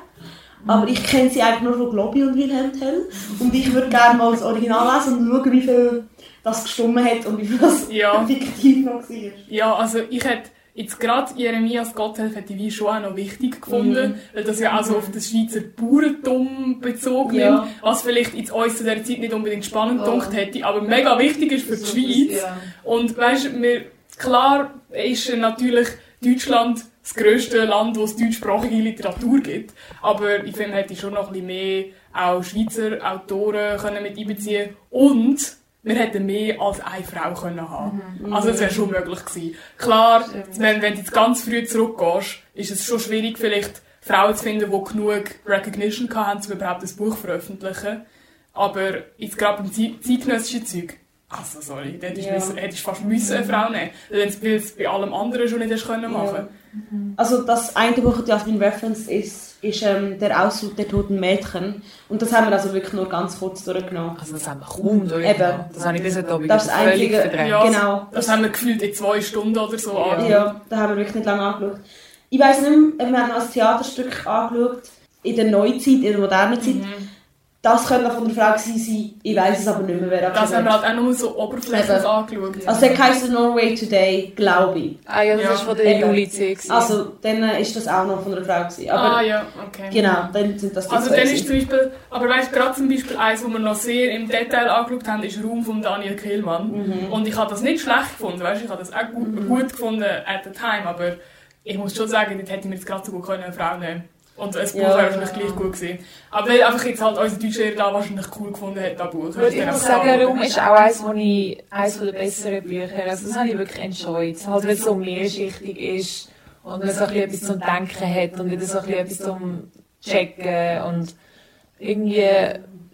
Aber ich kenne sie eigentlich nur von Globi und Wilhelm Tell. Und ich würde gerne mal das Original lesen und schauen, wie viel das gestimmt hat und wie viel das fiktiv noch war. Ja, also ich hätte jetzt gerade Jeremias Gotthelf hätte ich wie schon auch noch wichtig gefunden, weil das ja auch so auf das Schweizer Bauerntum Bezug nimmt, was vielleicht jetzt uns zu dieser Zeit nicht unbedingt spannend gedacht hätte, aber mega wichtig ist für die Schweiz. Ja. Und weisst du, klar ist natürlich Deutschland das grösste Land, wo es deutschsprachige Literatur gibt. Aber ich finde, man hätte schon noch ein bisschen mehr auch Schweizer Autoren können mit einbeziehen und wir hätten mehr als eine Frau können haben. Also das wäre schon möglich gewesen. Klar, wenn du jetzt ganz früh zurückgehst, ist es schon schwierig, vielleicht Frauen zu finden, die genug Recognition hatten, um überhaupt ein Buch zu veröffentlichen. Aber jetzt gerade beim zeitgenössischen Zeug, also sorry, da hättest du fast eine Frau nehmen müssen, weil du es bei allem anderen schon nicht machen können. Also das eine Buch, das Jasmin referenced ist «Der Ausruf der toten Mädchen». Und das haben wir also wirklich nur ganz kurz durchgenommen. Also das haben wir kaum durchgenommen. Das habe ich bis heute Abend völlig verdrängt. Ja, genau. Das haben wir gefühlt in 2 Stunden oder so angeschaut. Ja, das haben wir wirklich nicht lange angeschaut. Ich weiss nicht mehr, wir haben als Theaterstück angeschaut, in der Neuzeit, in der modernen Zeit. Das könnte von der Frage sein, ich weiss es aber nicht mehr, wer das haben wir halt auch nur so oberflächlich angeschaut. Also der heisst «Norway Today», glaube ich. Ah ja, das war von der Juli C. Also dann ist das auch noch von einer Frau gewesen. Aber okay. Genau, dann sind das die also dann ist zum Beispiel, aber weißt du, gerade zum Beispiel eins, das wir noch sehr im Detail angeschaut haben, ist «Raum» von Daniel Killmann. Und ich habe das nicht schlecht gefunden, weißt, ich habe das auch gut gefunden at the time, aber ich muss schon sagen, dort hätte ich mir jetzt gerade so gut eine Frau nehmen können. Und das Buch war wahrscheinlich gleich gut gewesen. Aber weil einfach jetzt halt unser Deutschlehrer da wahrscheinlich cool gefunden hat, das Buch. Ich muss sagen, «Raum» ist auch eines der besseren Bücher. Also das habe ich wirklich enjoyed. Halt, weil es so mehrschichtig ist und man so ein bisschen etwas zum Denken hat und wieder so ein bisschen etwas zum Checken. Und irgendwie,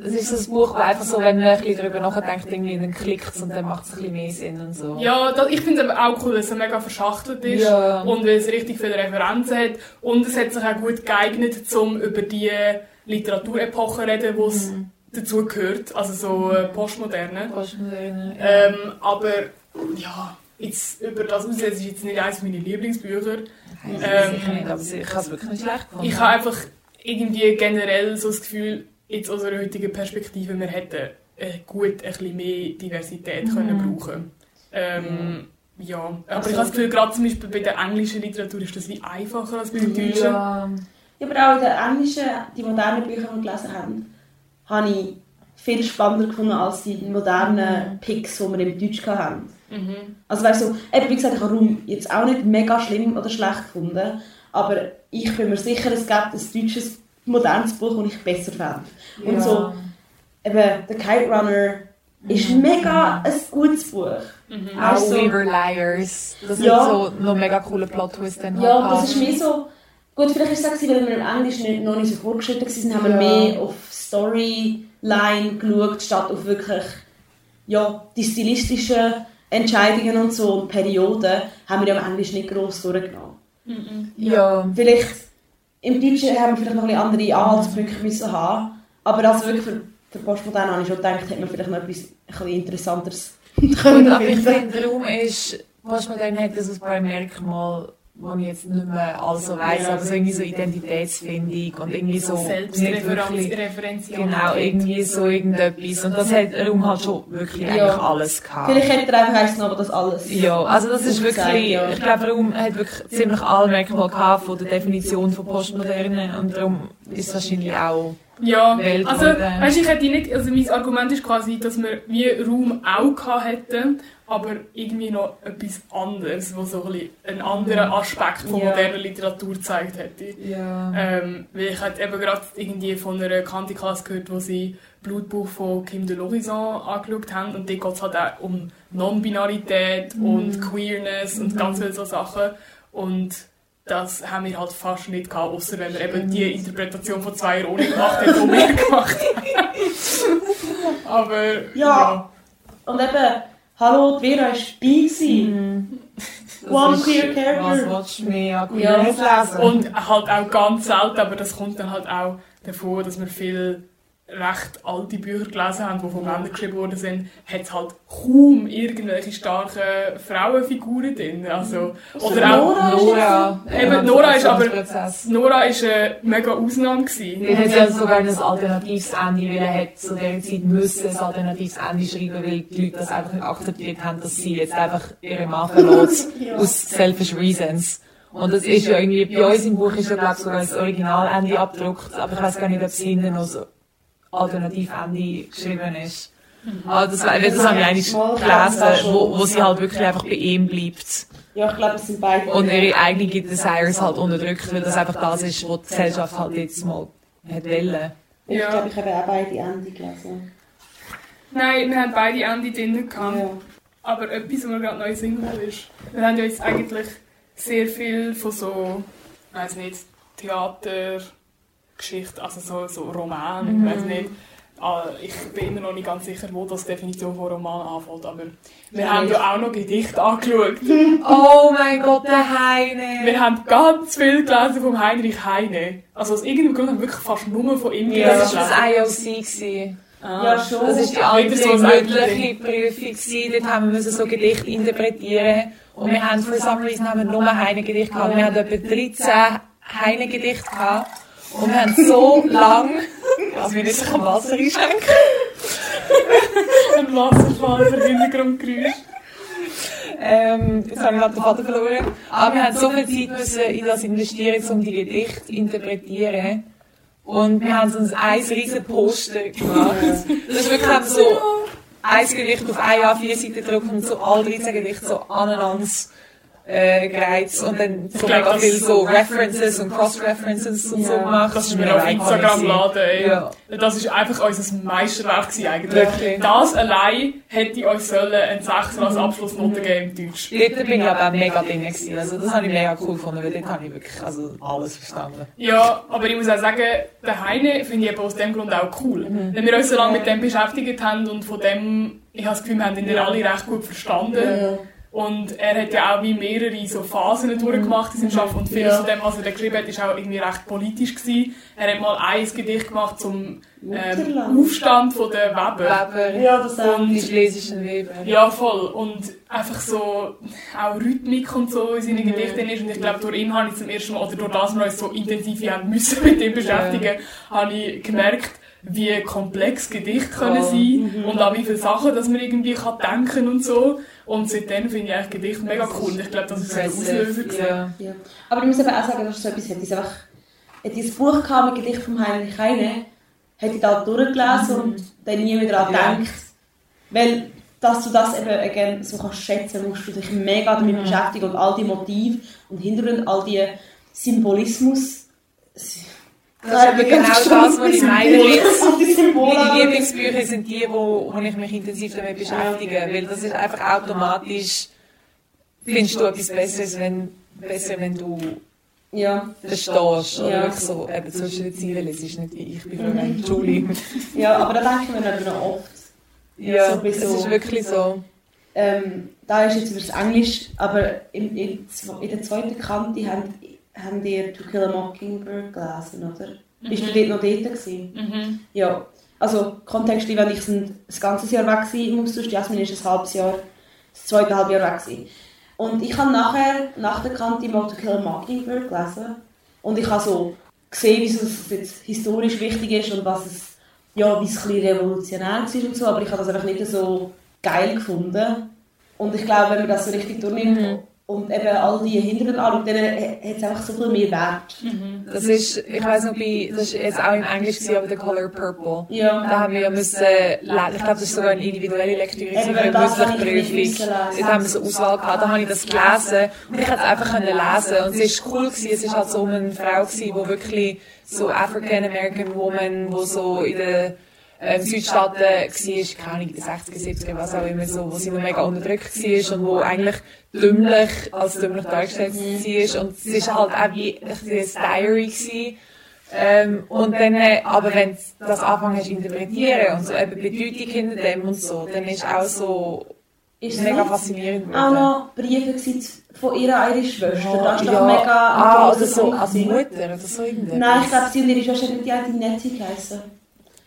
es ist so ein Buch, das einfach so, wenn man ein bisschen darüber nachdenkt, irgendwie dann klickt es und dann macht es ein bisschen mehr Sinn und so. Ja, ich finde es auch cool, dass es mega verschachtelt ist und weil es richtig viele Referenzen hat. Und es hat sich auch gut geeignet, um über die Literaturepoche zu reden, die es dazu gehört. Also so Postmoderne. Aber ja, jetzt über das aus, es ist jetzt nicht eines meiner Lieblingsbücher. Sicher nicht, aber ich habe es wirklich nicht schlecht gefunden. Ich habe einfach irgendwie generell so das Gefühl, jetzt aus unserer heutigen Perspektive, wir hätten gut ein bisschen mehr Diversität können brauchen. Aber ich habe das Gefühl, gerade zum Beispiel bei der englischen Literatur ist das wie einfacher als bei der deutschen. Ja, aber auch in der englischen, die modernen Bücher, die wir gelesen haben, habe ich viel spannender gefunden als die modernen Picks, die wir im Deutsch hatten. Also weißt du, wie gesagt, ich habe «Raum» jetzt auch nicht mega schlimm oder schlecht gefunden, aber ich bin mir sicher, es gab ein deutsches modernes Buch, das ich besser fände. Und so, eben, «The Kite Runner» ist mega ein gutes Buch. Auch so, «We Were Liars», das hat so noch mega coolen Plot-Twist. Ja, das ist mehr so, gut, vielleicht ist es so, weil wir im Englischen noch nicht so vorgeschritten waren, haben wir mehr auf Storyline geschaut, statt auf wirklich, die stilistischen Entscheidungen und so, und Perioden, haben wir ja im Englischen nicht gross durchgenommen. Vielleicht im Deutschen haben wir vielleicht noch ein bisschen andere Anhaltspunkte müssen haben, aber also wirklich für Postmodern habe ich schon gedacht, hätte man vielleicht noch etwas ein Interessanteres können. Aber ich finde, «Raum» ist, Postmodern hat das ein paar Merkmale, wo ich jetzt nicht mehr also weiss, aber so irgendwie so Identitätsfindung und irgendwie so Selbstreferenzial. Genau, irgendwie so irgendetwas. Und das hat Raum halt schon wirklich eigentlich alles gehabt. Vielleicht hätte ich einfach heißen, aber das alles. Ja, also das ist wirklich, ich glaube, Raum hat wirklich ziemlich alle Merkmale gehabt von der Definition von Postmoderne und darum ist es wahrscheinlich auch Welt. Also, weißt, ich hätte nicht, also mein Argument ist quasi, dass wir wie Raum auch gehabt hätten, aber irgendwie noch etwas anderes, was so einen anderen Aspekt von moderner Literatur gezeigt hätte. Ja. Weil ich hätte eben gerade irgendwie von einer Kantiklasse gehört, wo sie Blutbuch von Kim de Lorison angeschaut haben. Und dort geht es halt auch um Non-Binarität und Queerness und ganz viele so Sachen. Und das haben wir halt fast nicht gehabt, ausser wenn wir eben die Interpretation von zwei ohne gemacht haben, die wir gemacht haben. Aber ja. Und eben... Hallo, die Vera war dabei. One queer character. Was willst du mehr lesen? Und halt auch ganz selten, aber das kommt dann halt auch davon, dass wir viele recht alte Bücher gelesen haben, die von Männern geschrieben worden sind, hat es halt kaum irgendwelche starken Frauenfiguren drin. Also, oder auch Nora. Eben, Nora ist eine mega Ausnahme gewesen. Die hat ja sogar ein alternatives Ende, weil er hat zu der Zeit müssen ein alternatives Ende schreiben, weil die Leute das einfach nicht akzeptiert haben, dass sie jetzt einfach ihre Mann verlässt. Aus selfish reasons. Und das ist ja irgendwie, bei uns im Buch ist ja, glaube ich, sogar das Originalende abgedruckt, aber ich weiss gar nicht, ob es hinten noch so alternativ Ende geschrieben ist. Aber das haben wir eigentlich gelesen, wo sie halt wirklich einfach bei ihm bleibt. Ja, ich glaube, es sind beide. Und ihre eigenen Desires halt unterdrückt, weil das einfach das ist, was die Gesellschaft halt jetzt mal hat wollen. Ich glaube, ich habe auch beide Ende gelesen. Nein, wir haben beide Ende drin gehabt. Ja. Aber etwas, was mir gerade neu sinnvoll ist. Wir haben ja jetzt eigentlich sehr viel von so, ich weiss nicht, Theater, Geschichte, also so Roman, ich weiss nicht. Ich bin immer noch nicht ganz sicher, wo das Definition von Roman anfällt, aber wir haben ja auch noch Gedichte angeschaut. Oh mein Gott, der Heine! Wir haben ganz viel gelesen vom Heinrich Heine. Also aus irgendeinem Grund haben wir wirklich fast nur von ihm gelesen. Das war das IOC. Ja, schon. Das war die alte mündliche Prüfung. Dort haben wir so Gedichte interpretieren. Und wir haben for some reason nur Heine-Gedichte gehabt. Wir hatten etwa 13 Heine-Gedichte gehabt. Und wir haben so lange, dass wir nicht ein Wasser einschenken. Ein Wasserfall für Hintergrundgeräusch. Jetzt haben wir gerade den Vater verloren. Aber wir haben so viel Zeit müssen in das investieren, um die Gedichte zu interpretieren. Und wir haben uns ein riesen Poster gemacht. Das ist wirklich so ein Gedicht auf eine A4-Seite gedruckt und so alle 13 Gedichte so aneinander gereizt und dann so mega viel so References und Cross-References und so gemacht. Das ist mir auf Instagram laden, ey. Ja. Das ist einfach unser Meisterwerk gewesen, eigentlich. Okay. Das allein hätte euch sollen ein 6er als Abschlussnote geben im Deutsch. Dort bin ich aber auch mega drin gewesen. Also das habe ich mega cool gefunden, weil dort habe ich wirklich alles verstanden. Ja, aber ich muss auch sagen, der Heine finde ich eben aus dem Grund auch cool. Wenn wir uns so lange mit dem beschäftigt haben und von dem, ich habe das Gefühl, wir haben ihn alle recht gut verstanden. Ja. Und er hat ja auch wie mehrere so Phasen durchgemacht in seinem Schaffen und vieles von dem, was er geschrieben hat, war auch irgendwie recht politisch gewesen. Er hat mal ein Gedicht gemacht zum Aufstand von der Weber. Ja, das sind die schlesischen Weber. Ja, voll. Und einfach so auch Rhythmik und so in seinen Gedichten ist. Und ich glaube, durch ihn habe ich zum ersten Mal, oder durch das wir uns so intensiv müssen mit ihm beschäftigen, habe ich gemerkt, wie komplex Gedichte können sein und auch wie viele Sachen, dass man irgendwie denken kann und so. Und seitdem finde ich eigentlich Gedichte mega cool. Ich glaube, das ist so ein Auslöser gewesen. Ja. Aber ich muss aber auch sagen, dass so etwas hätte ich ein Buch gehabt mit Gedicht von Heinrich Heine, hätte ich da durchgelesen und dann nie wieder daran gedacht. Weil, dass du das eben again, so kannst schätzen, musst du dich mega damit beschäftigen und all die Motive und Hintergründe, all die Symbolismus. Das ist genau das, was ich meine. Meine Lieblingsbücher sind die, wo ich mich intensiv damit beschäftige. Weil das ist einfach automatisch, findest du etwas Besseres, wenn du verstehst. Oder wirklich so, eben zwischen den Zielen, es ist nicht wie ich bin von einem Julie. Ja, aber da denken wir eben noch oft. Ja, das ist wirklich so. Da ist jetzt über das Englisch, aber in der zweiten Kante haben ihr To Kill a Mockingbird gelesen, oder? Bist du dort noch dort gewesen? Ja. Also, kontextlich, wenn ich ein ganzes Jahr weg war, im Austausch, Jasmin ist ein halbes Jahr, das zweite halbe Jahr weg gewesen. Und ich habe nachher, nach der Kantimor To Kill a Mockingbird gelesen. Und ich habe so gesehen, wie es jetzt historisch wichtig ist und was es, ja, wie es ein bisschen revolutionär war und so. Aber ich habe das einfach nicht so geil gefunden. Und ich glaube, wenn man das so richtig durchnimmt und eben all die Hintergründe anschaut, dann hat es einfach so viel mehr Wert. Mhm. Das ist, ich weiss noch, das war jetzt auch im Englisch, aber The Color Purple. Ja. Da haben wir ja müssen, ich glaube, das ist sogar eine individuelle Lektüre, eine mündliche Prüfung. Dort haben wir so Auswahl gehabt, da habe ich das gelesen und ich konnte es einfach lesen. Und es war cool, es war halt so eine Frau, die wirklich so African-American Woman, die so in den Südstaaten war, keine Ahnung, 60er, 70er, was auch immer, so, wo sie noch mega unterdrückt war und wo eigentlich dümmlich, als dümmlich dargestellt war. Und es war halt auch wie ein Diary. Und dann, aber wenn du das anfängst zu interpretieren und so eben Bedeutung hinter dem und so, dann ist auch so mega faszinierend. Es waren auch noch Briefe von ihrer Schwester, das ist doch mega... oder so als Mutter oder so irgendwas. Nein, ich glaube, sie und ihre Schwester haben die auch die Nette geheissen.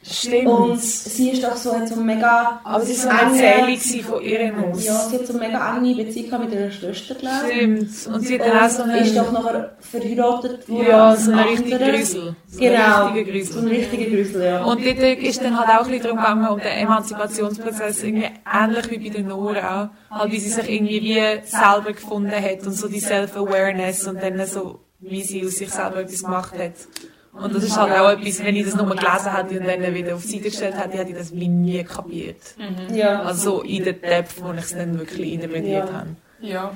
Stimmt. Und sie ist doch so, hat so mega... Aber sie war so eine Zählung von ihrem Haus. Ja, sie hat so eine mega enge Beziehung mit ihrer Schwester gelebt. Stimmt. Und sie hat dann auch so eine... ist doch nachher verheiratet worden. Ja, so eine richtige Grüsel. Genau, so eine richtige Grüsel, ja. Und dort ist dann halt auch ein bisschen darum gegangen, um den Emanzipationsprozess, irgendwie ähnlich wie bei der Nora, halt wie sie sich irgendwie wie selber gefunden hat und so die Self-Awareness und dann so, wie sie aus sich selber etwas gemacht hat. Und das ist halt auch etwas, wenn ich das nur gelesen hätte und dann wieder auf die Seite gestellt hätte, hätte ich das wie nie kapiert. Mhm. Ja. Also in der Depth, wo ich es dann wirklich interpretiert habe. Ja,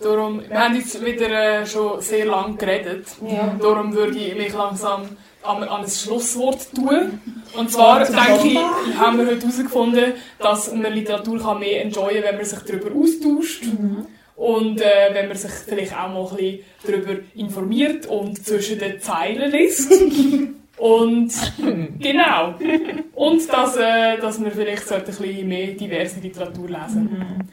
darum, wir haben jetzt wieder schon sehr lange geredet. Ja. Darum würde ich mich langsam an ein Schlusswort tun. Und zwar, denke ich, haben wir heute herausgefunden, dass man Literatur mehr enjoyen kann, wenn man sich darüber austauscht. Mhm. Und wenn man sich vielleicht auch mal ein bisschen darüber informiert und zwischen den Zeilen liest. Und genau. Und dass man vielleicht ein bisschen mehr diverse Literatur lesen sollte.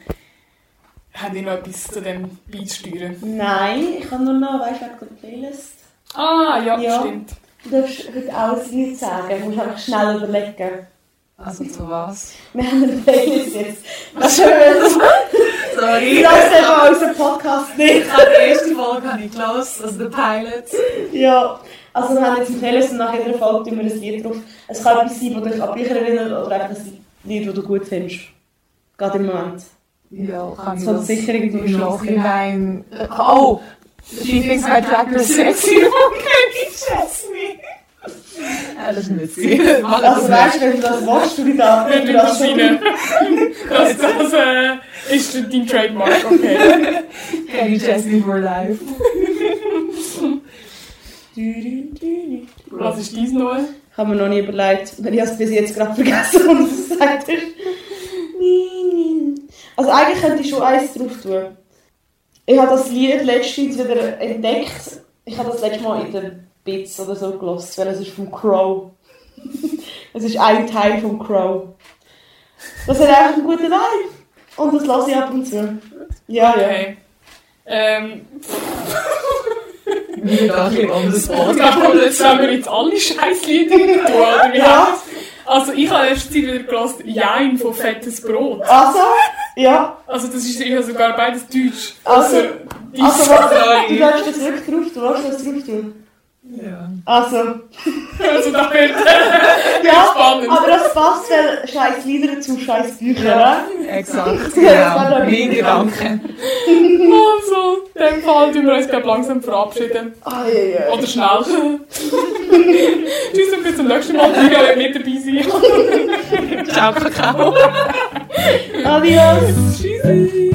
Habt ihr noch etwas zu dem beisteuern? Nein, ich habe nur noch, weißt du, wegen der Playlist. Ah, ja, stimmt. Du darfst heute alles nicht sagen, du musst einfach schnell überlegen. Also zu was? Wir haben eine Playlist jetzt. Was schön. Sorry. Das ist einfach unseren Podcast nicht. Ich habe die erste Folge nicht gehört, also der Pilot. Ja, also wir haben jetzt eine Playlist und nach jeder Folge tun wir ein Lied drauf. Es kann etwas sein, das dich an Bücher erinnert oder einfach ein Lied, das du gut findest. Gerade im Moment. Ja, kann ich das sicher irgendwie im Nachhinein... Oh! She thinks my tractor sexy. Okay, Jasmin. Alles nützlich. Also weißt du, wenn du das machst, du da, wenn du das schon... Das ist dein Trademark, okay. Can you chase me for life? Was ist dies neu? Haben wir noch nie überlegt, weil ich es bis jetzt gerade vergessen habe, was es gesagt ist. Also eigentlich könnte ich schon eins drauf tun. Ich habe das Lied letztens wieder entdeckt. Ich habe das letzte Mal in der Bits oder so gehört, weil es ist vom Crow. Es ist ein Teil vom Crow. Das hat einfach einen guten Vibe. Und das lasse ich ab und zu. Ja, okay. Wir dachten an das Wort. Sollen wir jetzt alle Scheißlieder tun? Ja. Also ich habe erst wieder gehört, Jein von fettes Brot. Also? Ja. Also das ist ja sogar beides Deutsch. Also was? Du darfst das wirklich drauf tun. Willst du das drauf tun? Ja. Also da wird ja, spannend. Aber das passt, weil scheiß Lieder zu scheiß Bücher, ja, exakt, genau. Mein Gedanke. Also, in dem Fall tun wir uns langsam verabschieden. Yeah. Oder schnell. Tschüss und bis zum nächsten Mal. Ich werde mit dabei sein. Ciao, Kakao. Adios. Tschüssi.